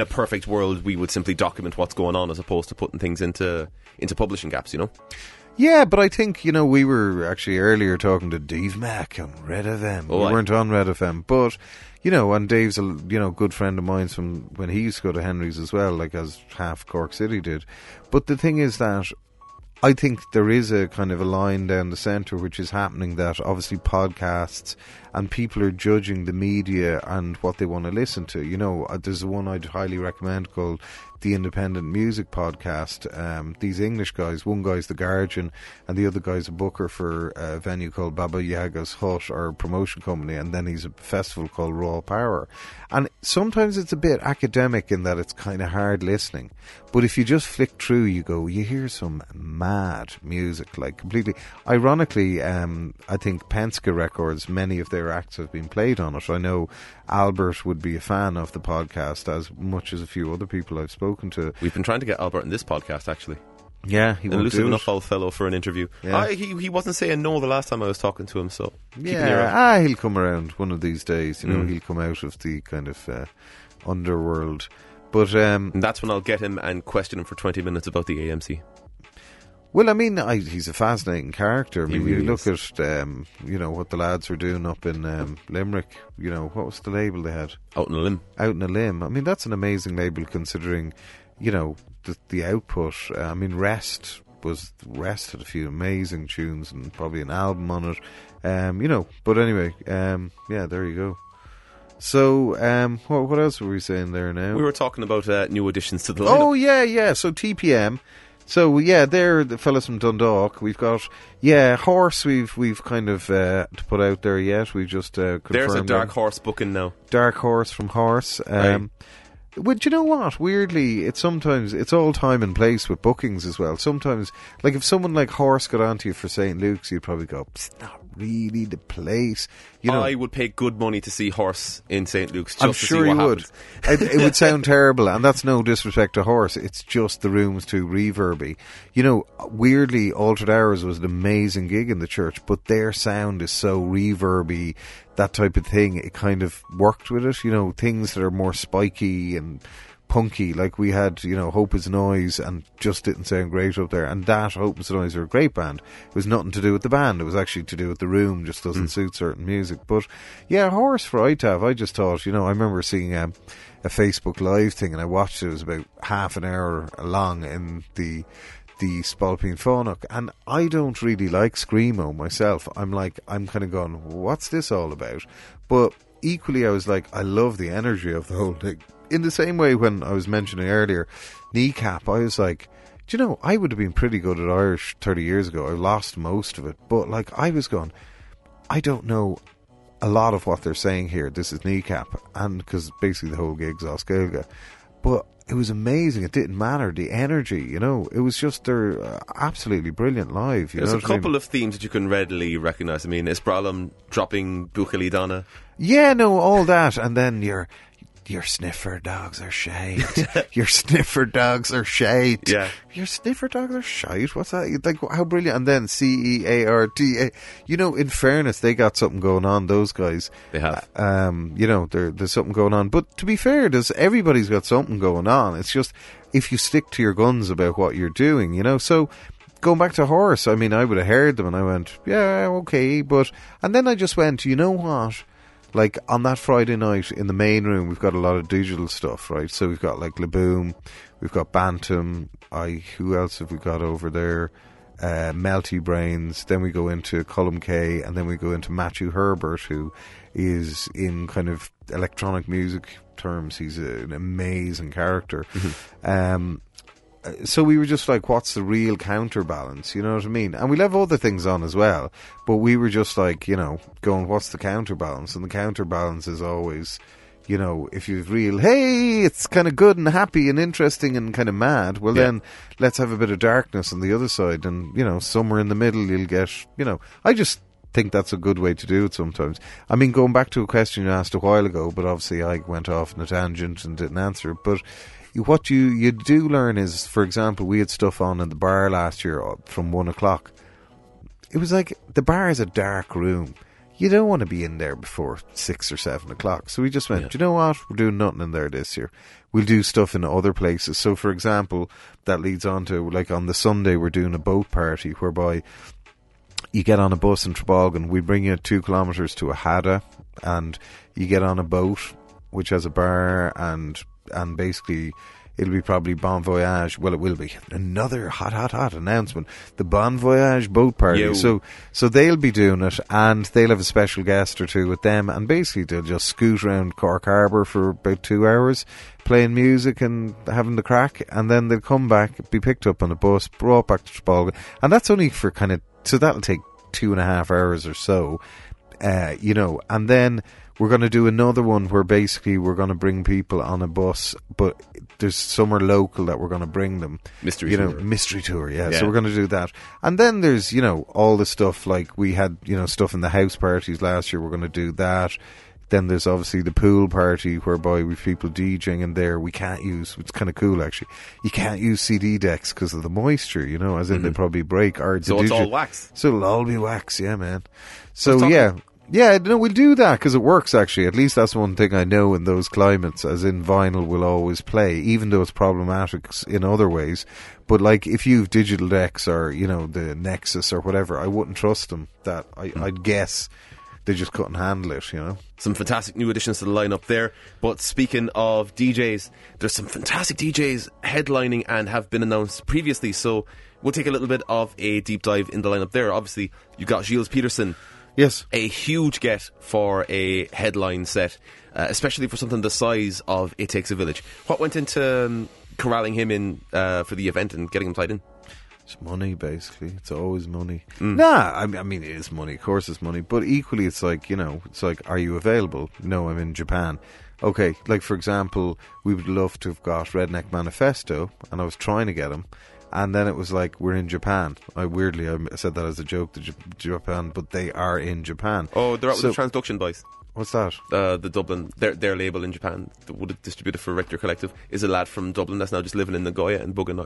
a perfect world, we would simply document what's going on as opposed to putting things into publishing gaps, Yeah, but I think, we were actually earlier talking to Dave Mack on Red FM. We weren't on Red FM, but, and Dave's a good friend of mine from when he used to go to Henry's as well, like as half Cork City did. But the thing is that I think there is a kind of a line down the centre which is happening, that obviously podcasts and people are judging the media and what they want to listen to. There's one I'd highly recommend called The Independent Music Podcast. These English guys, one guy's The Guardian and the other guy's a booker for a venue called Baba Yaga's Hut, or a promotion company, and then he's a festival called Raw Power. And sometimes it's a bit academic in that it's kind of hard listening, but if you just flick through, you hear some mad music, like completely. Ironically, I think Penske Records, many of their acts have been played on it. I know Albert would be a fan of the podcast as much as a few other people I've spoken to. We've been trying to get Albert in this podcast, actually. Yeah, he won't do it. An elusive enough old fellow for an interview. Yeah. He wasn't saying no the last time I was talking to him, so keep an ear out. He'll come around one of these days. He'll come out of the kind of underworld. But and that's when I'll get him and question him for 20 minutes about the AMC. Well, he's a fascinating character. You look at, what the lads were doing up in Limerick. What was the label they had? Out on a Limb. Out on a Limb. That's an amazing label considering, the output. Rest had a few amazing tunes and probably an album on it. But anyway, there you go. So, what else were we saying there now? We were talking about new additions to the lineup. Oh, yeah. So, TPM. So, they're the fellas from Dundalk. We've got, Horse we've kind of to put out there yet. We've just confirmed. There's a Dark Horse booking now. Dark Horse from Horse. Right. Well, do you know what? Weirdly, it's all time and place with bookings as well. Sometimes, like if someone like Horse got onto you for St. Luke's, you'd probably go, it's not really the place. I would pay good money to see Horse in St. Luke's just to see what happens. I'm sure you would. It would sound terrible, and that's no disrespect to Horse. It's just the room's too reverby. Weirdly, Altered Hours was an amazing gig in the church, but their sound is so reverby. That type of thing, it kind of worked with it, things that are more spiky and punky. Like, we had, you know, Hope Is Noise, and just didn't sound great up there. And that, Hope Is Noise, are a great band. It was nothing to do with the band. It was actually to do with the room. Just doesn't suit certain music. But yeah, Horse for ITAV, I just thought, you know, I remember seeing a Facebook Live thing, and I watched it. It was about half an hour long in the Spalpeen Phonoc, and I don't really like Screamo myself. I'm kind of going, what's this all about? But equally, I was like, I love the energy of the whole thing. In the same way, when I was mentioning earlier, Kneecap, I was like, do you know, I would have been pretty good at Irish 30 years ago. I lost most of it. But, like, I was going, I don't know a lot of what they're saying here. This is Kneecap. And because basically the whole gig's Oskelga. But it was amazing. It didn't matter. The energy, you know, it was just, they're absolutely brilliant live. You There's know a couple I mean? Of themes that you can readily recognise. I mean, Isbralum dropping Buchalidana. Yeah, no, all that. And then your sniffer dogs are shite. Your sniffer dogs are shite. Yeah. Your sniffer dogs are shite. What's that? Like, how brilliant. And then CEARTA. You know, in fairness, they got something going on, those guys. They have. You know, there's something going on. But to be fair, everybody's got something going on. It's just, if you stick to your guns about what you're doing, you know. So, going back to Horse, I mean, I would have heard them and I went, yeah, okay. But, and then I just went, you know what? Like, on that Friday night in the main room, we've got a lot of digital stuff, right? So we've got, like, Laboom, we've got Bantam, who else have we got over there? Melty Brains, then we go into Colum K, and then we go into Matthew Herbert, who is, in kind of electronic music terms, he's an amazing character. Mm-hmm. So we were just like, what's the real counterbalance? You know what I mean? And we'll have other things on as well, but we were just like, you know, going, what's the counterbalance? And the counterbalance is always, you know, if you've real, hey, it's kind of good and happy and interesting and kind of mad, well, yeah, then let's have a bit of darkness on the other side. And, you know, somewhere in the middle you'll get, you know, I just think that's a good way to do it sometimes. I mean, going back to a question you asked a while ago, but obviously I went off on a tangent and didn't answer it, but what you do learn is, for example, we had stuff on in the bar last year from 1 o'clock. It was like, the bar is a dark room. You don't want to be in there before 6 or 7 o'clock. So we just went, Do you know what? We're doing nothing in there this year. We'll do stuff in other places. So, for example, that leads on to, like, on the Sunday, we're doing a boat party whereby you get on a bus in Trabolgan. We bring you 2 kilometres to a hada, and you get on a boat which has a bar and basically it'll be probably Bon Voyage. Well, it will be another hot announcement, the Bon Voyage boat party. Yo. So they'll be doing it, and they'll have a special guest or two with them, and basically they'll just scoot around Cork Harbour for about 2 hours playing music and having the crack, and then they'll come back, be picked up on a bus, brought back to Trabolgan, and that's only for kind of, so that'll take 2.5 hours or so, you know. And then we're going to do another one where basically we're going to bring people on a bus, but there's somewhere local that we're going to bring them. Mystery tour, yeah. So we're going to do that. And then there's, you know, all the stuff, like we had, you know, stuff in the house parties last year. We're going to do that. Then there's obviously the pool party whereby we've people DJing in there. We can't use, it's kind of cool actually, you can't use CD decks because of the moisture, you know, as in they probably break. So it's all wax. So it'll all be wax, yeah, man. So yeah. Yeah, no, we'll do that because it works, actually. At least that's one thing I know in those climates, as in vinyl will always play, even though it's problematic in other ways. But, like, if you've digital decks or, you know, the Nexus or whatever, I wouldn't trust them. That I'd guess they just couldn't handle it, you know. Some fantastic new additions to the lineup there. But speaking of DJs, there's some fantastic DJs headlining and have been announced previously. So we'll take a little bit of a deep dive in the lineup there. Obviously, you've got Gilles Peterson. Yes. A huge get for a headline set, especially for something the size of It Takes a Village. What went into corralling him in for the event and getting him tied in? It's money, basically. It's always money. I mean, it is money. Of course it's money. But equally, it's like, you know, it's like, are you available? No, I'm in Japan. Okay, like, for example, we would love to have got Redneck Manifesto, and I was trying to get him. And then it was like, we're in Japan. I said that as a joke to Japan, but they are in Japan. Oh, they're out with the Transduction boys. What's that? The Dublin, their label in Japan, that would have distributed for Richter Collective, is a lad from Dublin that's now just living in Nagoya and booking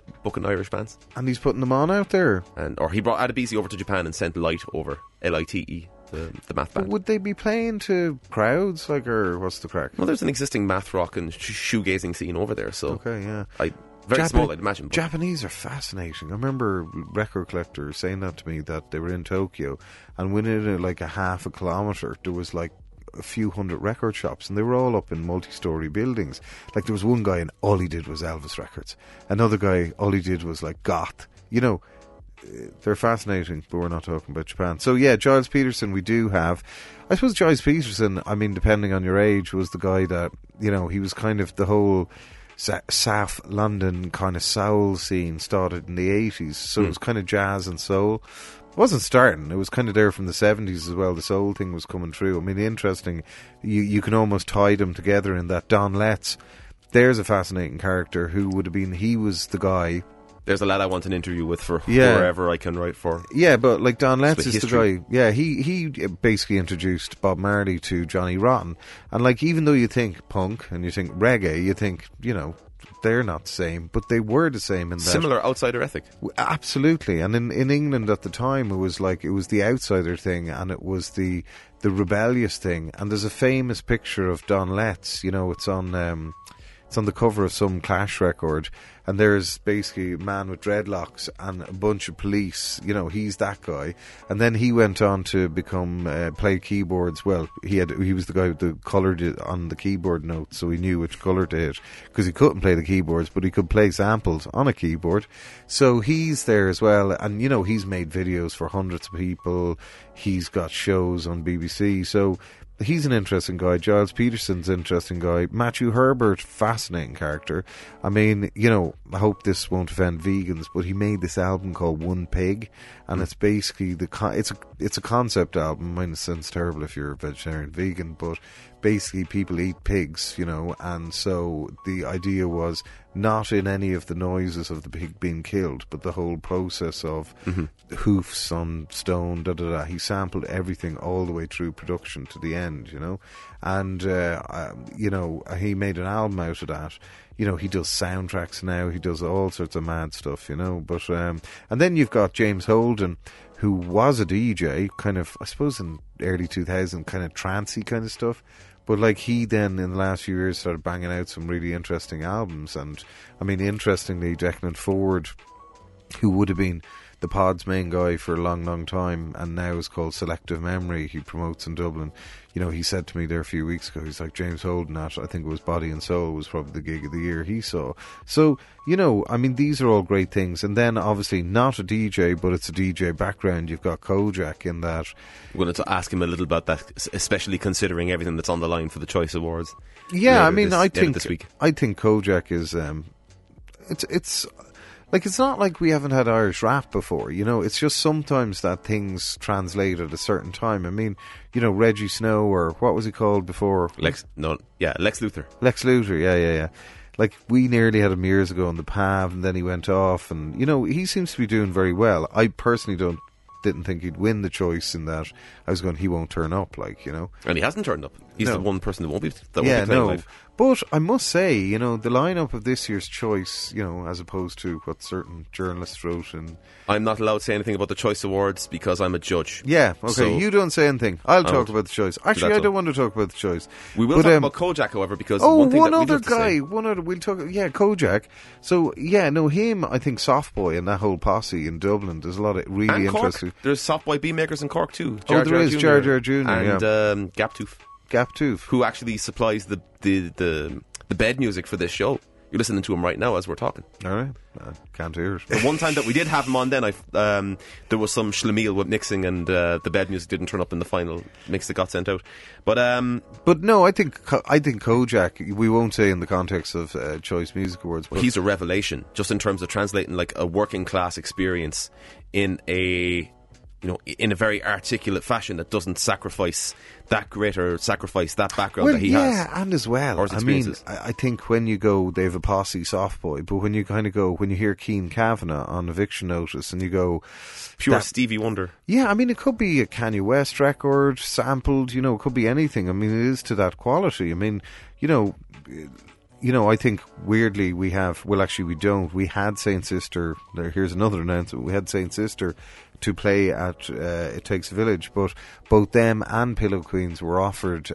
Irish bands. And he's putting them on out there. Or he brought Adebisi over to Japan and sent Lite over, Lite, the math band. But would they be playing to crowds, like, or what's the crack? Well, there's an existing math rock and shoegazing scene over there, so... Okay, yeah. Very small, I'd imagine. But. Japanese are fascinating. I remember record collectors saying that to me, that they were in Tokyo, and within like a half a kilometre, there was like a few hundred record shops, and they were all up in multi-storey buildings. Like, there was one guy and all he did was Elvis records. Another guy, all he did was like goth. You know, they're fascinating, but we're not talking about Japan. So yeah, Giles Peterson we do have. I suppose Giles Peterson, I mean, depending on your age, was the guy that, you know, he was kind of the whole South London kind of soul scene started in the 80s, so it was kind of jazz and soul. It wasn't starting, it was kind of there from the 70s as well. The soul thing was coming through. I mean, interesting, you can almost tie them together in that Don Letts, there's a fascinating character who would have been, he was the guy. There's a lad I want an interview with for wherever I can write for. Yeah, but like Don Letts is history. The guy. Yeah, he basically introduced Bob Marley to Johnny Rotten. And like, even though you think punk and you think reggae, you think, you know, they're not the same, but they were the same in that. Similar outsider ethic. Absolutely. And in England at the time, it was like, it was the outsider thing and it was the rebellious thing. And there's a famous picture of Don Letts, you know, it's on the cover of some Clash record, and there's basically a man with dreadlocks and a bunch of police. You know, he's that guy. And then he went on to become play keyboards. Well, he was the guy with the colour on the keyboard notes, so he knew which colour to hit, because he couldn't play the keyboards, but he could play samples on a keyboard. So he's there as well, and you know, he's made videos for hundreds of people. He's got shows on BBC. So he's an interesting guy. Giles Peterson's an interesting guy. Matthew Herbert, fascinating character. I mean, you know, I hope this won't offend vegans, but he made this album called One Pig, and it's basically it's a concept album. Mine sounds terrible if you're a vegetarian vegan, but basically people eat pigs, you know, and so the idea was not in any of the noises of the pig being killed, but the whole process of hoofs on stone, da-da-da. He sampled everything all the way through production to the end, you know, and, you know, he made an album out of that. You know, he does soundtracks now, he does all sorts of mad stuff, you know, but, and then you've got James Holden, who was a DJ, kind of, I suppose in early 2000, kind of trancey kind of stuff. But like, he then in the last few years started banging out some really interesting albums. And I mean, interestingly, Declan Ford, who would have been the Pod's main guy for a long, long time, and now is called Selective Memory, he promotes in Dublin. You know, he said to me there a few weeks ago, he's like, James Holden at, I think it was Body and Soul, was probably the gig of the year he saw. So, you know, I mean, these are all great things. And then, obviously, not a DJ, but it's a DJ background. You've got Kojak in that. We're going to ask him a little about that, especially considering everything that's on the line for the Choice Awards. Yeah, I mean, I think Kojak is... It's like, it's not like we haven't had Irish rap before, you know, it's just sometimes that things translate at a certain time. I mean, you know, Reggie Snow, or what was he called before? Lex Luthor. Lex Luthor, yeah. Like, we nearly had him years ago on the Pav, and then he went off, and, you know, he seems to be doing very well. I personally didn't think he'd win the choice in that. I was going, he won't turn up, like, you know. And he hasn't turned up. He's the one person that won't be live. But I must say, you know, the lineup of this year's choice, you know, as opposed to what certain journalists wrote, and I'm not allowed to say anything about the Choice Awards because I'm a judge. Yeah, okay, so you don't say anything. I'll talk about the choice. Actually, I don't want to talk about the choice. We will talk about Kojak, however, because Kojak. So yeah, no, him, I think Softboy and that whole posse in Dublin. There's a lot of really interesting. There's Softboy Bee Makers in Cork too. There is Jar Jar Jr. and Gaptooth, who actually supplies the bed music for this show. You're listening to him right now as we're talking. All right, I can't hear it. The one time that we did have him on, then there was some schlemiel with mixing, and the bed music didn't turn up in the final mix that got sent out. But no, I think Kojak. We won't say in the context of Choice Music Awards. But he's a revelation, just in terms of translating like a working class experience in a very articulate fashion that doesn't sacrifice that background that he has. Yeah, and as well, I mean, I think when you go, they have a posse Softboy, but when you kind of go, when you hear Keane Kavanagh on Eviction Notice and you go... Pure Stevie Wonder. Yeah, I mean, it could be a Kanye West record, sampled, you know, it could be anything. I mean, it is to that quality. I mean, you know, I think weirdly we have... Well, actually we don't. We had Saint Sister... Here's another announcement. We had Saint Sister to play at It Takes a Village, but both them and Pillow Queens were offered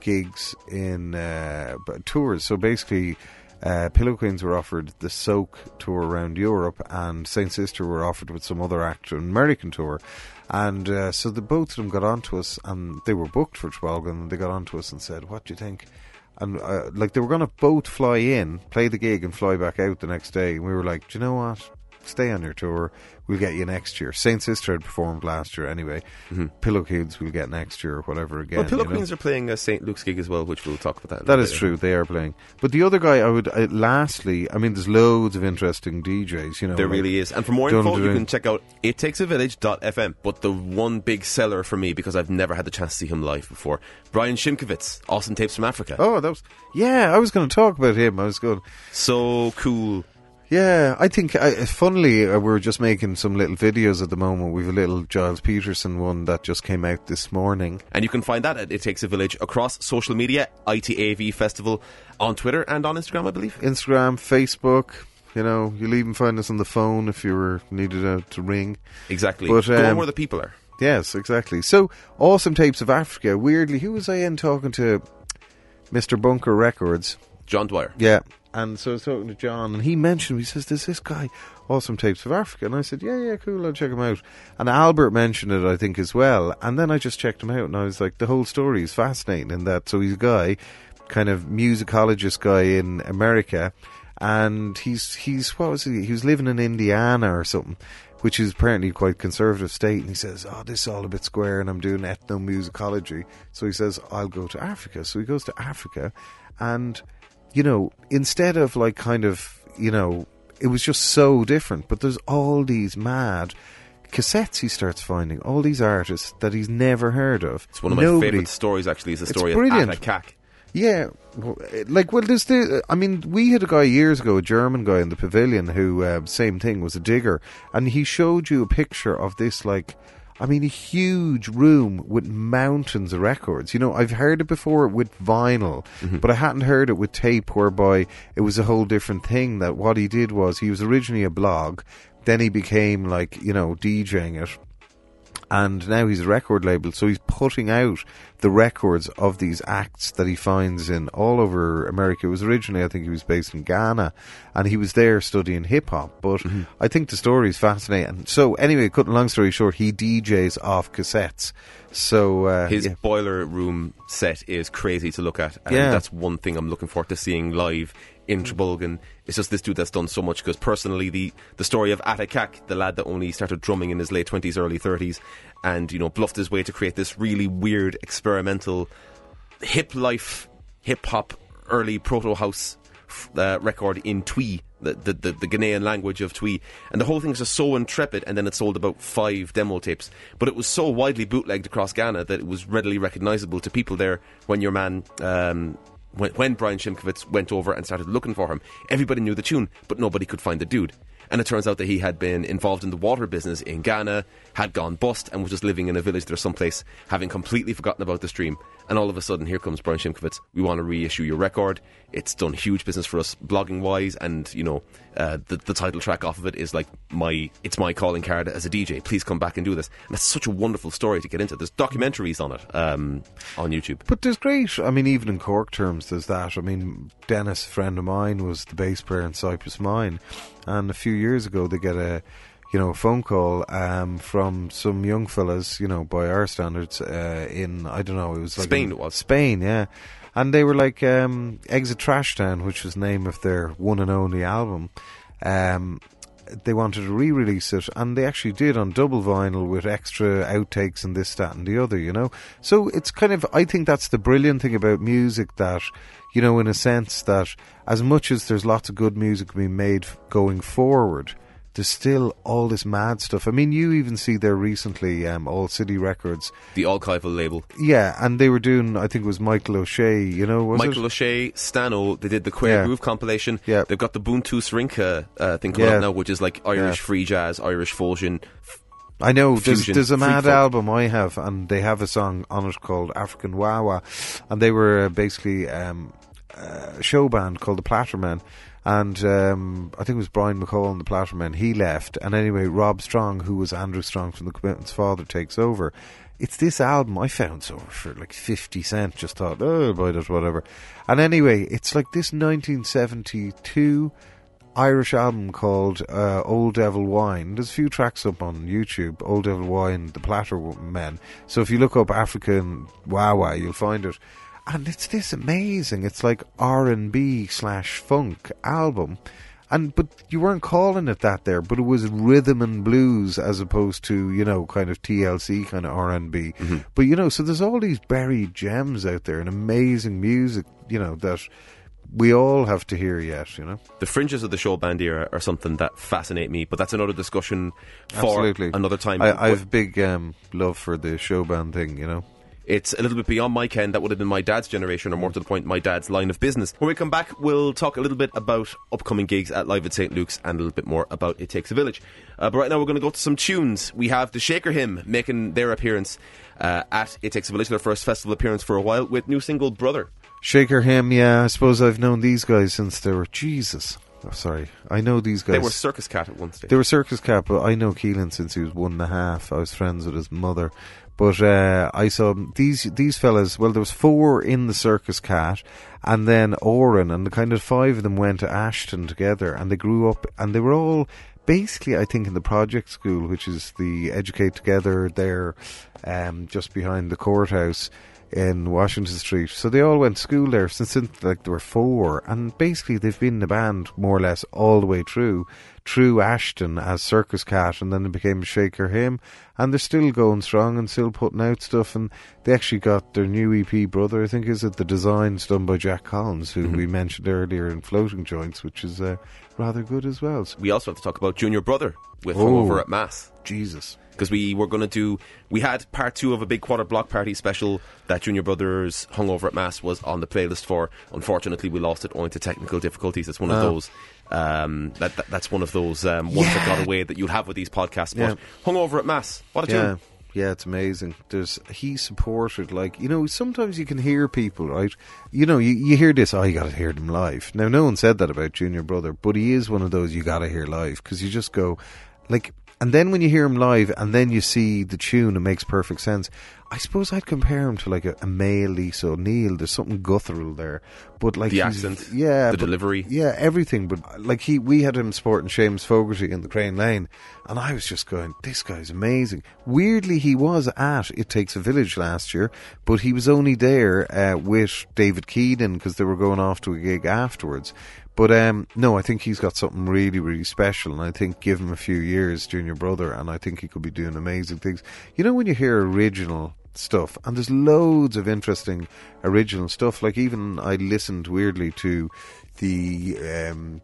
gigs in tours. So basically, Pillow Queens were offered the Soak tour around Europe, and Saint Sister were offered with some other act an American tour. And so the both of them got onto us, and they were booked for Trabolgan, and they got onto us and said, "What do you think?" And they were going to both fly in, play the gig, and fly back out the next day. And we were like, "Do you know what? Stay on your tour. We'll get you next year." Saint Sister had performed last year anyway. Mm-hmm. Pillow Queens we'll get next year or whatever again. Well, Pillow Queens are playing a St. Luke's gig as well, which we'll talk about that. That is true. They are playing. But the other guy, there's loads of interesting DJs. You know, there really is. And for more info, you can check out ittakesavillage.fm. But the one big seller for me, because I've never had the chance to see him live before, Brian Shimkowitz, Awesome Tapes from Africa. Oh, I was going to talk about him. So cool. Yeah, I think, funnily, we're just making some little videos at the moment. We've a little Giles Peterson one that just came out this morning. And you can find that at It Takes a Village across social media, ITAV Festival, on Twitter and on Instagram, I believe. Instagram, Facebook, you'll even find us on the phone if you were needed to ring. Exactly. But, go on where the people are. Yes, exactly. So, Awesome Tapes of Africa. Weirdly, who was I in talking to? Mr. Bunker Records. John Dwyer. Yeah. And so I was talking to John, and he mentioned, he says, there's this guy, Awesome Tapes of Africa. And I said, yeah, cool, I'll check him out. And Albert mentioned it, I think, as well. And then I just checked him out, and I was like, the whole story is fascinating in that. So he's a guy, kind of musicologist guy in America, and he was living in Indiana or something, which is apparently quite conservative state. And he says, this is all a bit square, and I'm doing ethnomusicology. So he says, I'll go to Africa. So he goes to Africa, and... instead of it was just so different, but there's all these mad cassettes he starts finding, all these artists that he's never heard of. It's one of my favourite stories, actually, is the story of Atta Kak. Yeah, we had a guy years ago, a German guy in the pavilion who, same thing, was a digger, and he showed you a picture of this, a huge room with mountains of records. I've heard it before with vinyl, mm-hmm. but I hadn't heard it with tape, whereby it was a whole different thing. That what he did was, he was originally a blog, then he became DJing it, and now he's a record label, so he's putting out the records of these acts that he finds in all over America. It was originally, I think he was based in Ghana, and he was there studying hip-hop, but mm-hmm. I think the story is fascinating. So anyway, cutting a long story short, he DJs off cassettes. So his boiler room set is crazy to look at, and that's one thing I'm looking forward to seeing live in Trabolgan. It's just this dude that's done so much, because personally the story of Atta Kak, the lad that only started drumming in his late 20s, early 30s, and bluffed his way to create this really weird experimental hip life hip hop early proto house record in Twi, the Ghanaian language of Twi, and the whole thing is just so intrepid. And then it sold about 5 demo tapes, but it was so widely bootlegged across Ghana that it was readily recognisable to people there when your man when Brian Shimkowitz went over and started looking for him. Everybody knew the tune, but nobody could find the dude. And it turns out that he had been involved in the water business in Ghana, had gone bust, and was just living in a village there someplace, having completely forgotten about the stream. And all of a sudden, here comes Brian Shimkowitz. We want to reissue your record. It's done huge business for us, blogging-wise, and, the title track off of it is it's my calling card as a DJ. Please come back and do this. And that's such a wonderful story to get into. There's documentaries on it on YouTube. But there's great, even in Cork terms, there's that. Dennis, a friend of mine, was the bass player in Cypress Mine, and a few years ago they get a phone call from some young fellas, by our standards, in, I don't know, it was Spain. It was Spain, yeah. And they were Exit Trash Town, which was the name of their one and only album. They wanted to re-release it, and they actually did on double vinyl with extra outtakes and this, that and the other, So it's kind of, I think that's the brilliant thing about music, that, in a sense that as much as there's lots of good music being made going forward, there's still all this mad stuff. You even see there recently, All City Records. The archival label. Yeah, and they were doing, I think it was Michael O'Shea, Michael O'Shea, Stano, they did the Queer Groove compilation. Yeah. They've got the Buntu Serinka thing coming up now, which is Irish free jazz, Irish fusion. I know, fusion, there's a mad album I have, and they have a song on it called African Wawa, and they were basically... show band called the Plattermen, and I think it was Brian McCall and the Plattermen. He left, and anyway, Rob Strong, who was Andrew Strong from The Commitments' father, takes over. It's this album I found for like 50 cents. Just thought, oh, buy it, whatever. And anyway, it's like this 1972 Irish album called Old Devil Wine. There's a few tracks up on YouTube. Old Devil Wine, the Plattermen. So if you look up African Wawa, you'll find it. And it's this amazing, it's like R&B/funk album. But you weren't calling it that there, but it was rhythm and blues as opposed to, you know, kind of TLC kind of R&B. Mm-hmm. But, you know, so there's all these buried gems out there and amazing music, you know, that we all have to hear yet, you know. The fringes of the show band era are something that fascinate me, but that's another discussion for Absolutely. Another time. I have a big love for the show band thing, you know. It's a little bit beyond my ken. That would have been my dad's generation, or more to the point, my dad's line of business. When we come back, we'll talk a little bit about upcoming gigs at Live at St. Luke's and a little bit more about It Takes a Village. But right now we're going to go to some tunes. We have the Shaker Hymn making their appearance at It Takes a Village, their first festival appearance for a while, with new single Brother. Shaker Hymn, yeah, I suppose I've known these guys since they were... Jesus. Oh, sorry, I know these guys. They were Circus Cat at one stage. They were Circus Cat, but I know Keelan since he was 1.5. I was friends with his mother. But I saw these fellas, well, there was 4 in the Circus Cat, and then Oran, and the kind of 5 of them went to Ashton together, and they grew up, and they were all basically, I think, in the Project School, which is the Educate Together there, just behind the courthouse in Washington Street. So they all went to school there since like they were 4, and basically they've been in the band more or less all the way through Ashton as Circus Cat, and then it became Shaker Hymn, and they're still going strong and still putting out stuff. And they actually got their new EP Brother, I think is it, the design's done by Jack Collins, who we mentioned earlier in Floating Joints, which is rather good as well. We also have to talk about Junior Brother with Hungover at Mass. Jesus. Because we had part 2 of a big quarter block party special that Junior Brothers Hungover at Mass was on the playlist for. Unfortunately, we lost it owing to technical difficulties. It's one of those. That's one of those ones that got away that you'll have with these podcasts. But Hungover at Mass, what a tune! Yeah, it's amazing. He supported, like, you know, sometimes you can hear people, right? You know, you hear this, oh, you got to hear them live. Now, no one said that about Junior Brother, but he is one of those you got to hear live, because you just go, like. And then when you hear him live and then you see the tune, it makes perfect sense. I suppose I'd compare him to like a male Lisa O'Neill. There's something guttural there. But like the accent, the delivery. Yeah, everything. But like we had him supporting Seamus Fogarty in the Crane Lane, and I was just going, this guy's amazing. Weirdly, he was at It Takes a Village last year, but he was only there with David Keaton because they were going off to a gig afterwards. But no, I think he's got something really, really special, and I think give him a few years, Junior Brother, and I think he could be doing amazing things. You know, when you hear original stuff, and there's loads of interesting original stuff, like even I listened weirdly to your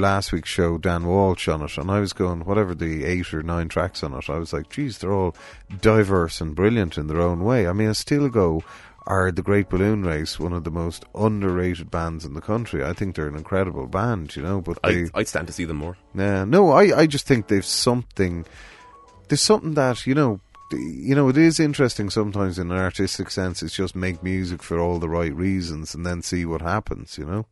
last week's show, Dan Walsh, on it, and I was going, whatever the 8 or 9 tracks on it, I was like, geez, they're all diverse and brilliant in their own way. I mean, I still go... are The Great Balloon Race one of the most underrated bands in the country? I think they're an incredible band, you know. But I'd stand to see them more. Yeah, no, I just think they've something. There's something that you know it is interesting sometimes in an artistic sense. It's just make music for all the right reasons and then see what happens, you know.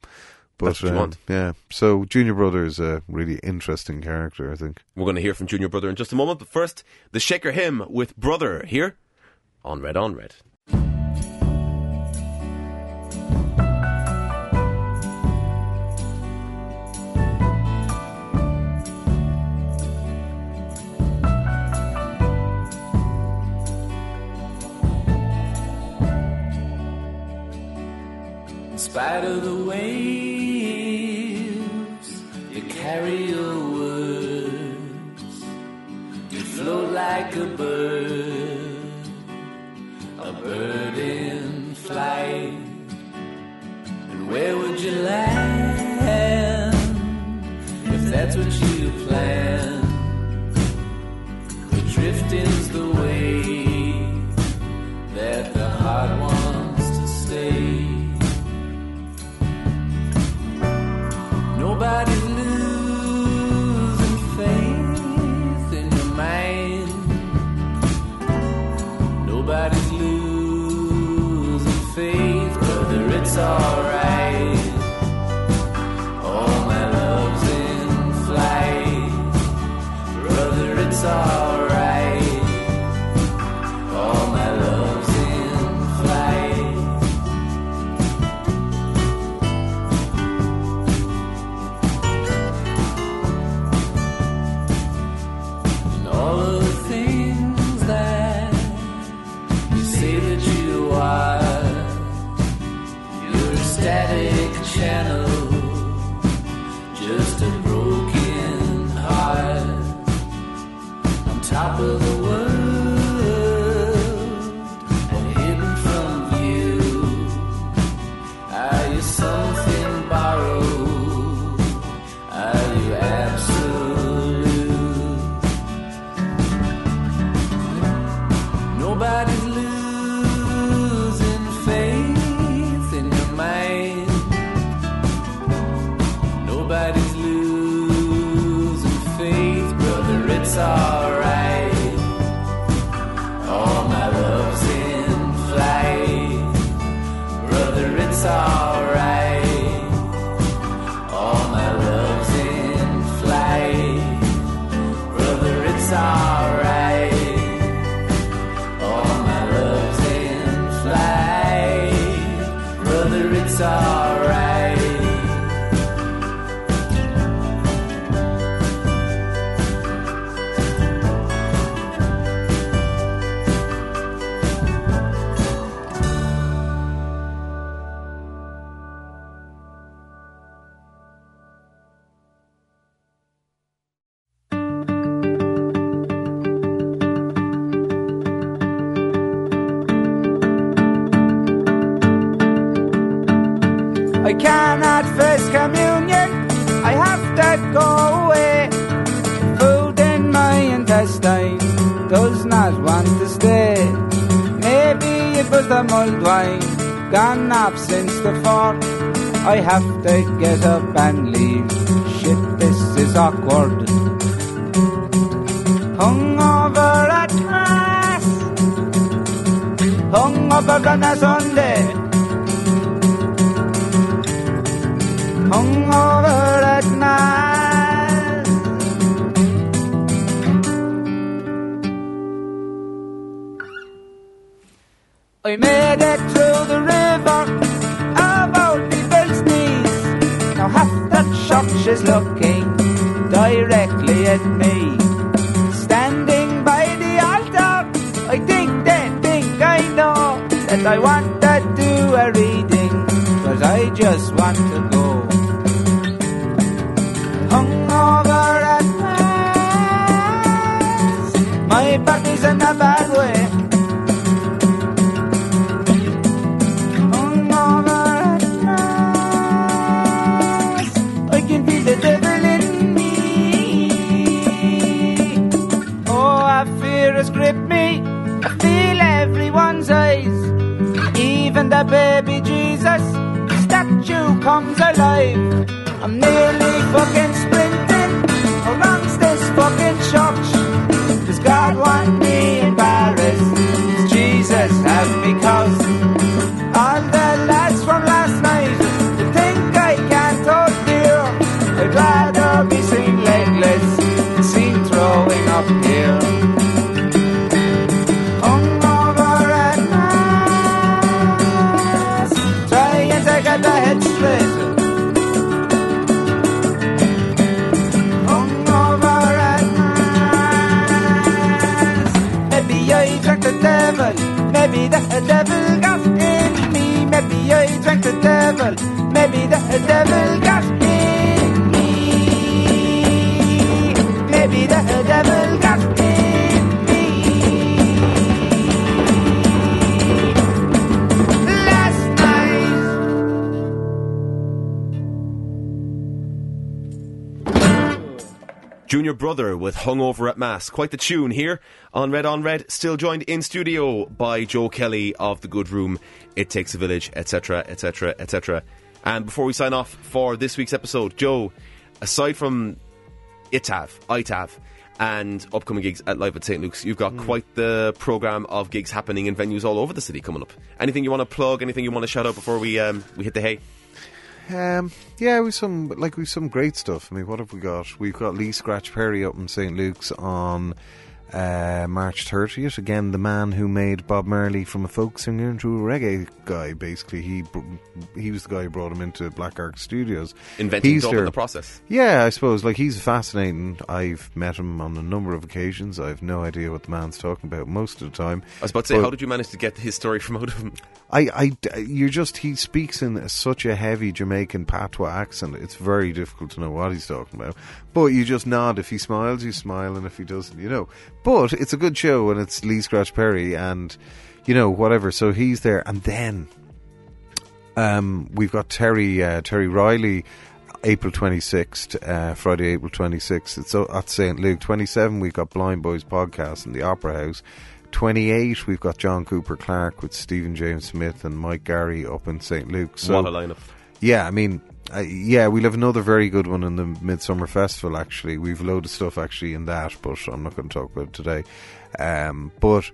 But that's what you want. Yeah, so Junior Brother is a really interesting character, I think. We're going to hear from Junior Brother in just a moment, but first, the Shaker Hymn with Brother here on Red on Red. In spite of the waves, you carry your words. You float like a bird in flight. And where would you land if that's what you planned? The drifting's the way that the heart wants to stay. Nobody losing faith in your mind. Nobody's losing faith, brother, it's alright. shallow, just a broken heart on top of the world and hidden from view. Are you something borrowed? Are you absolute? Nobody's losing faith in your mind. Nobody's losing faith, brother, it's alright. All my love's in flight, brother, it's alright. All my love's in flight, brother, it's alright. All my love's in flight, brother, it's alright. Gone up since the 4th. I have to get up and leave. Shit, this is awkward. Hungover at mass, hungover on a Sunday, hungover at mass. I made it through the river about people's knees. Now half that church is looking directly at me. Standing by the altar, I think they think I know that I want to do a reading, but I just want to go. Hungover at mass, my body's in a bad way. Even the baby Jesus statue comes alive. I'm nearly fucking sprinting around this fucking church. Does God want me in Paris? Does Jesus have me cause? All the lads from last night, they think I can't hold dear. I'd rather be seen legless than seen throwing up here. Maybe the devil got in me. Maybe I drank the devil. Maybe the devil got in me. Maybe the devil got in me last night. Junior Brother with Hungover at Mass. Quite the tune here on Red, still joined in studio by Joe Kelly of The Good Room, It Takes a Village, etc, etc, etc. And before we sign off for this week's episode, Joe, aside from ITAV, and upcoming gigs at Live at St. Luke's, you've got quite the programme of gigs happening in venues all over the city coming up. Anything you want to plug, anything you want to shout out before we hit the hay? We've some great stuff. I mean, what have we got? We've got Lee Scratch Perry up in St. Luke's on March 30th. Again, the man who made Bob Marley from a folk singer into a reggae guy, basically. He was the guy who brought him into Black Ark Studios. Inventing dub in the process. Yeah, I suppose. Like, he's fascinating. I've met him on a number of occasions. I have no idea what the man's talking about most of the time. I was about to say, how did you manage to get his story from out of him? He speaks in such a heavy Jamaican patois accent. It's very difficult to know what he's talking about. But you just nod. If he smiles, you smile, and if he doesn't, you know. But it's a good show, and it's Lee Scratch Perry, and, you know, whatever. So he's there. And then we've got Terry Riley, April 26th, Friday, April 26th. It's at St. Luke. 27, we've got Blind Boys Podcast in the Opera House. 28, we've got John Cooper Clarke with Stephen James Smith and Mike Gary up in St. Luke. So, what a lineup. Yeah, I mean... we'll have another very good one in the Midsummer Festival, actually. We've a load of stuff, actually, in that, but I'm not going to talk about it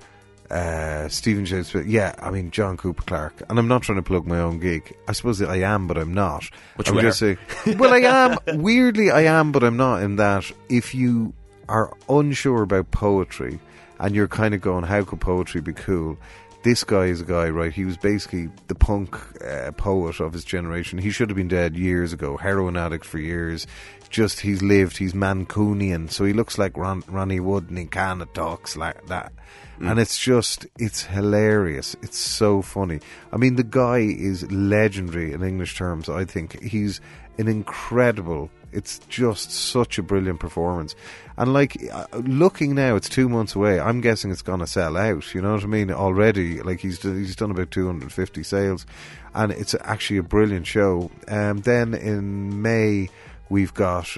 today. Stephen James, John Cooper Clarke. And I'm not trying to plug my own gig. I suppose I am, but I'm not. Which way? Well, I am. Weirdly, I am, but I'm not, in that if you are unsure about poetry and you're kind of going, how could poetry be cool? This guy is a guy, right? He was basically the punk poet of his generation. He should have been dead years ago. Heroin addict for years. Just, he's lived. He's Mancunian. So he looks like Ronnie Wood, and he kind of talks like that. Mm. And it's hilarious. It's so funny. I mean, the guy is legendary in English terms, I think. He's an incredible... It's just such a brilliant performance. And looking now, it's 2 months away. I'm guessing it's going to sell out, you know what I mean, already. Like, he's done about 250 sales. And it's actually a brilliant show. Then in May, we've got...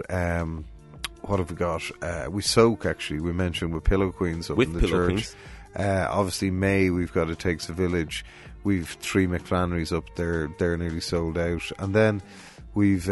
what have we got? We Soak, actually. We mentioned with Pillow Queens up in the church. Obviously, May, we've got It Takes a Village. We've three McFlannery's up there. They're nearly sold out. And then we've...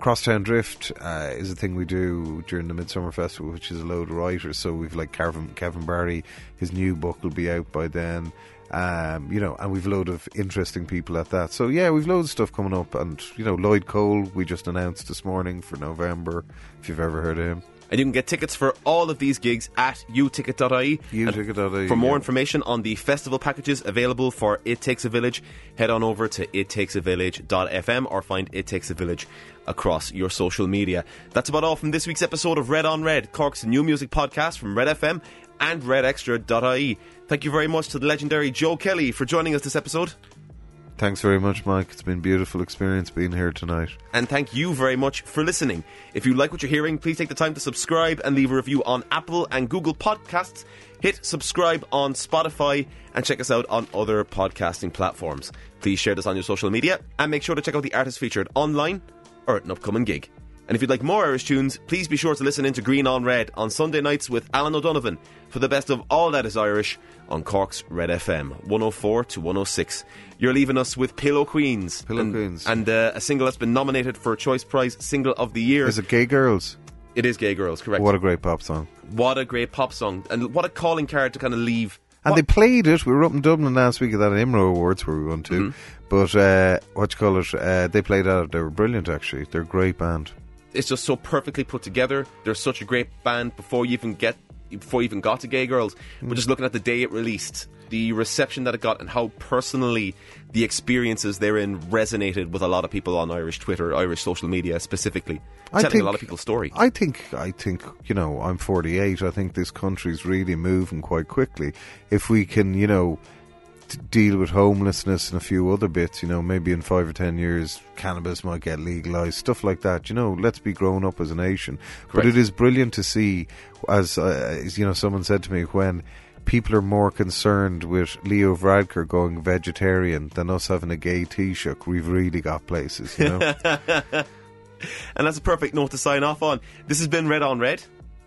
Crosstown Drift is a thing we do during the Midsummer Festival, which is a load of writers. So we've Kevin Barry, his new book will be out by then, and we've a load of interesting people at that. So yeah, we've loads of stuff coming up, and you know, Lloyd Cole we just announced this morning for November, if you've ever heard of him. And you can get tickets for all of these gigs at uticket.ie. Uticket.ie. For more information on the festival packages available for It Takes a Village, head on over to ittakesavillage.fm or find It Takes a Village across your social media. That's about all from this week's episode of Red on Red, Cork's new music podcast from Red FM and redextra.ie. Thank you very much to the legendary Joe Kelly for joining us this episode. Thanks very much, Mike. It's been a beautiful experience being here tonight. And thank you very much for listening. If you like what you're hearing, please take the time to subscribe and leave a review on Apple and Google Podcasts. Hit subscribe on Spotify and check us out on other podcasting platforms. Please share this on your social media and make sure to check out the artists featured online or at an upcoming gig. And if you'd like more Irish tunes, please be sure to listen into Green on Red on Sunday nights with Alan O'Donovan for the best of all that is Irish on Cork's Red FM 104 to 106. You're leaving us with Pillow Queens. And a single that's been nominated for a Choice Prize Single of the Year. Is it Gay Girls? It is Gay Girls, correct. What a great pop song. And what a calling card to kind of leave. And what? They played it. We were up in Dublin last week at that IMRO Awards where we won too. Mm-hmm. But they played out. They were brilliant, actually. They're a great band. It's just so perfectly put together. They're such a great band before you even got to Gay Girls. But just looking at the day it released, the reception that it got, and how personally the experiences therein resonated with a lot of people on Irish Twitter, Irish social media specifically. Telling a lot of people's story. I think, you know, I'm 48. I think this country's really moving quite quickly. If we can, you know, deal with homelessness and a few other bits, you know, maybe in 5 or 10 years cannabis might get legalised, stuff like that, you know, let's be grown up as a nation. Correct. But it is brilliant to see, as you know, someone said to me, when people are more concerned with Leo Varadkar going vegetarian than us having a gay Taoiseach, we've really got places, you know. And that's a perfect note to sign off on. This has been Red on Red,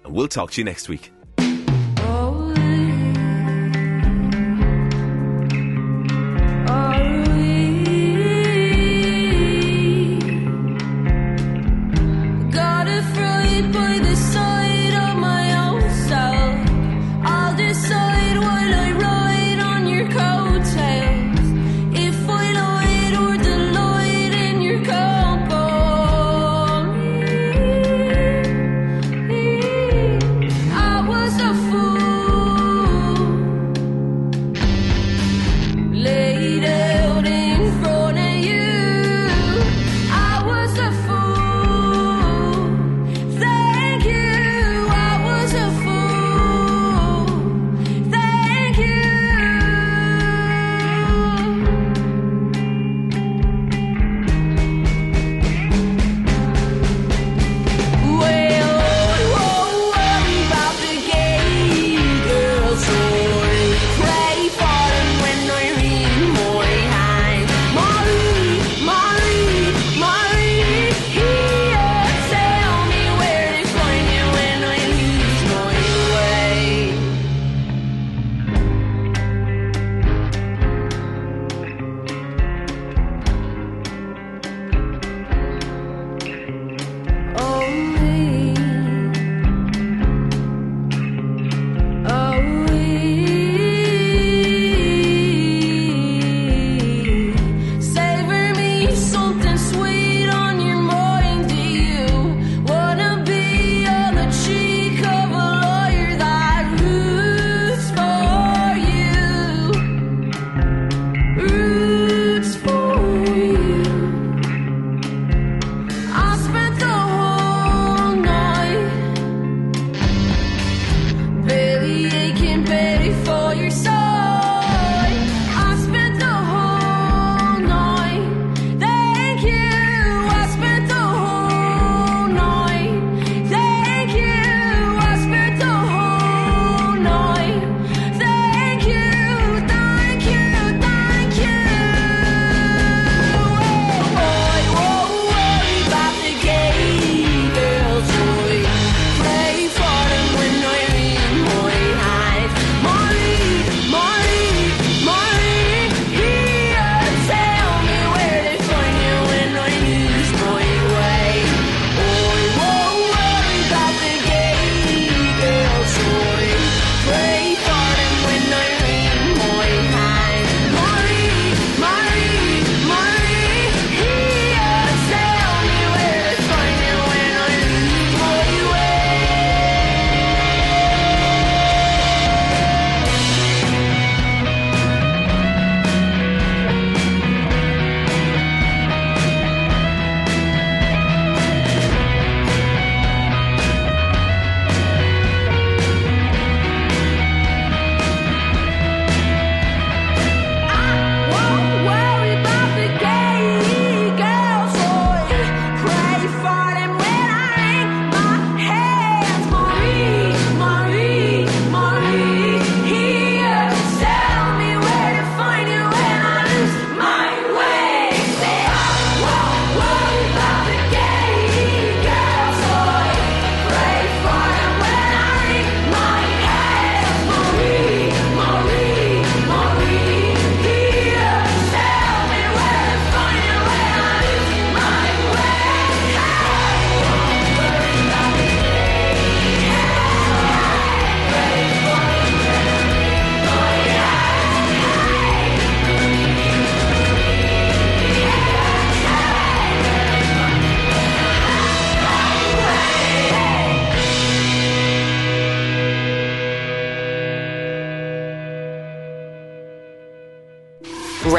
and we'll talk to you next week. I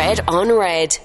Red on Red.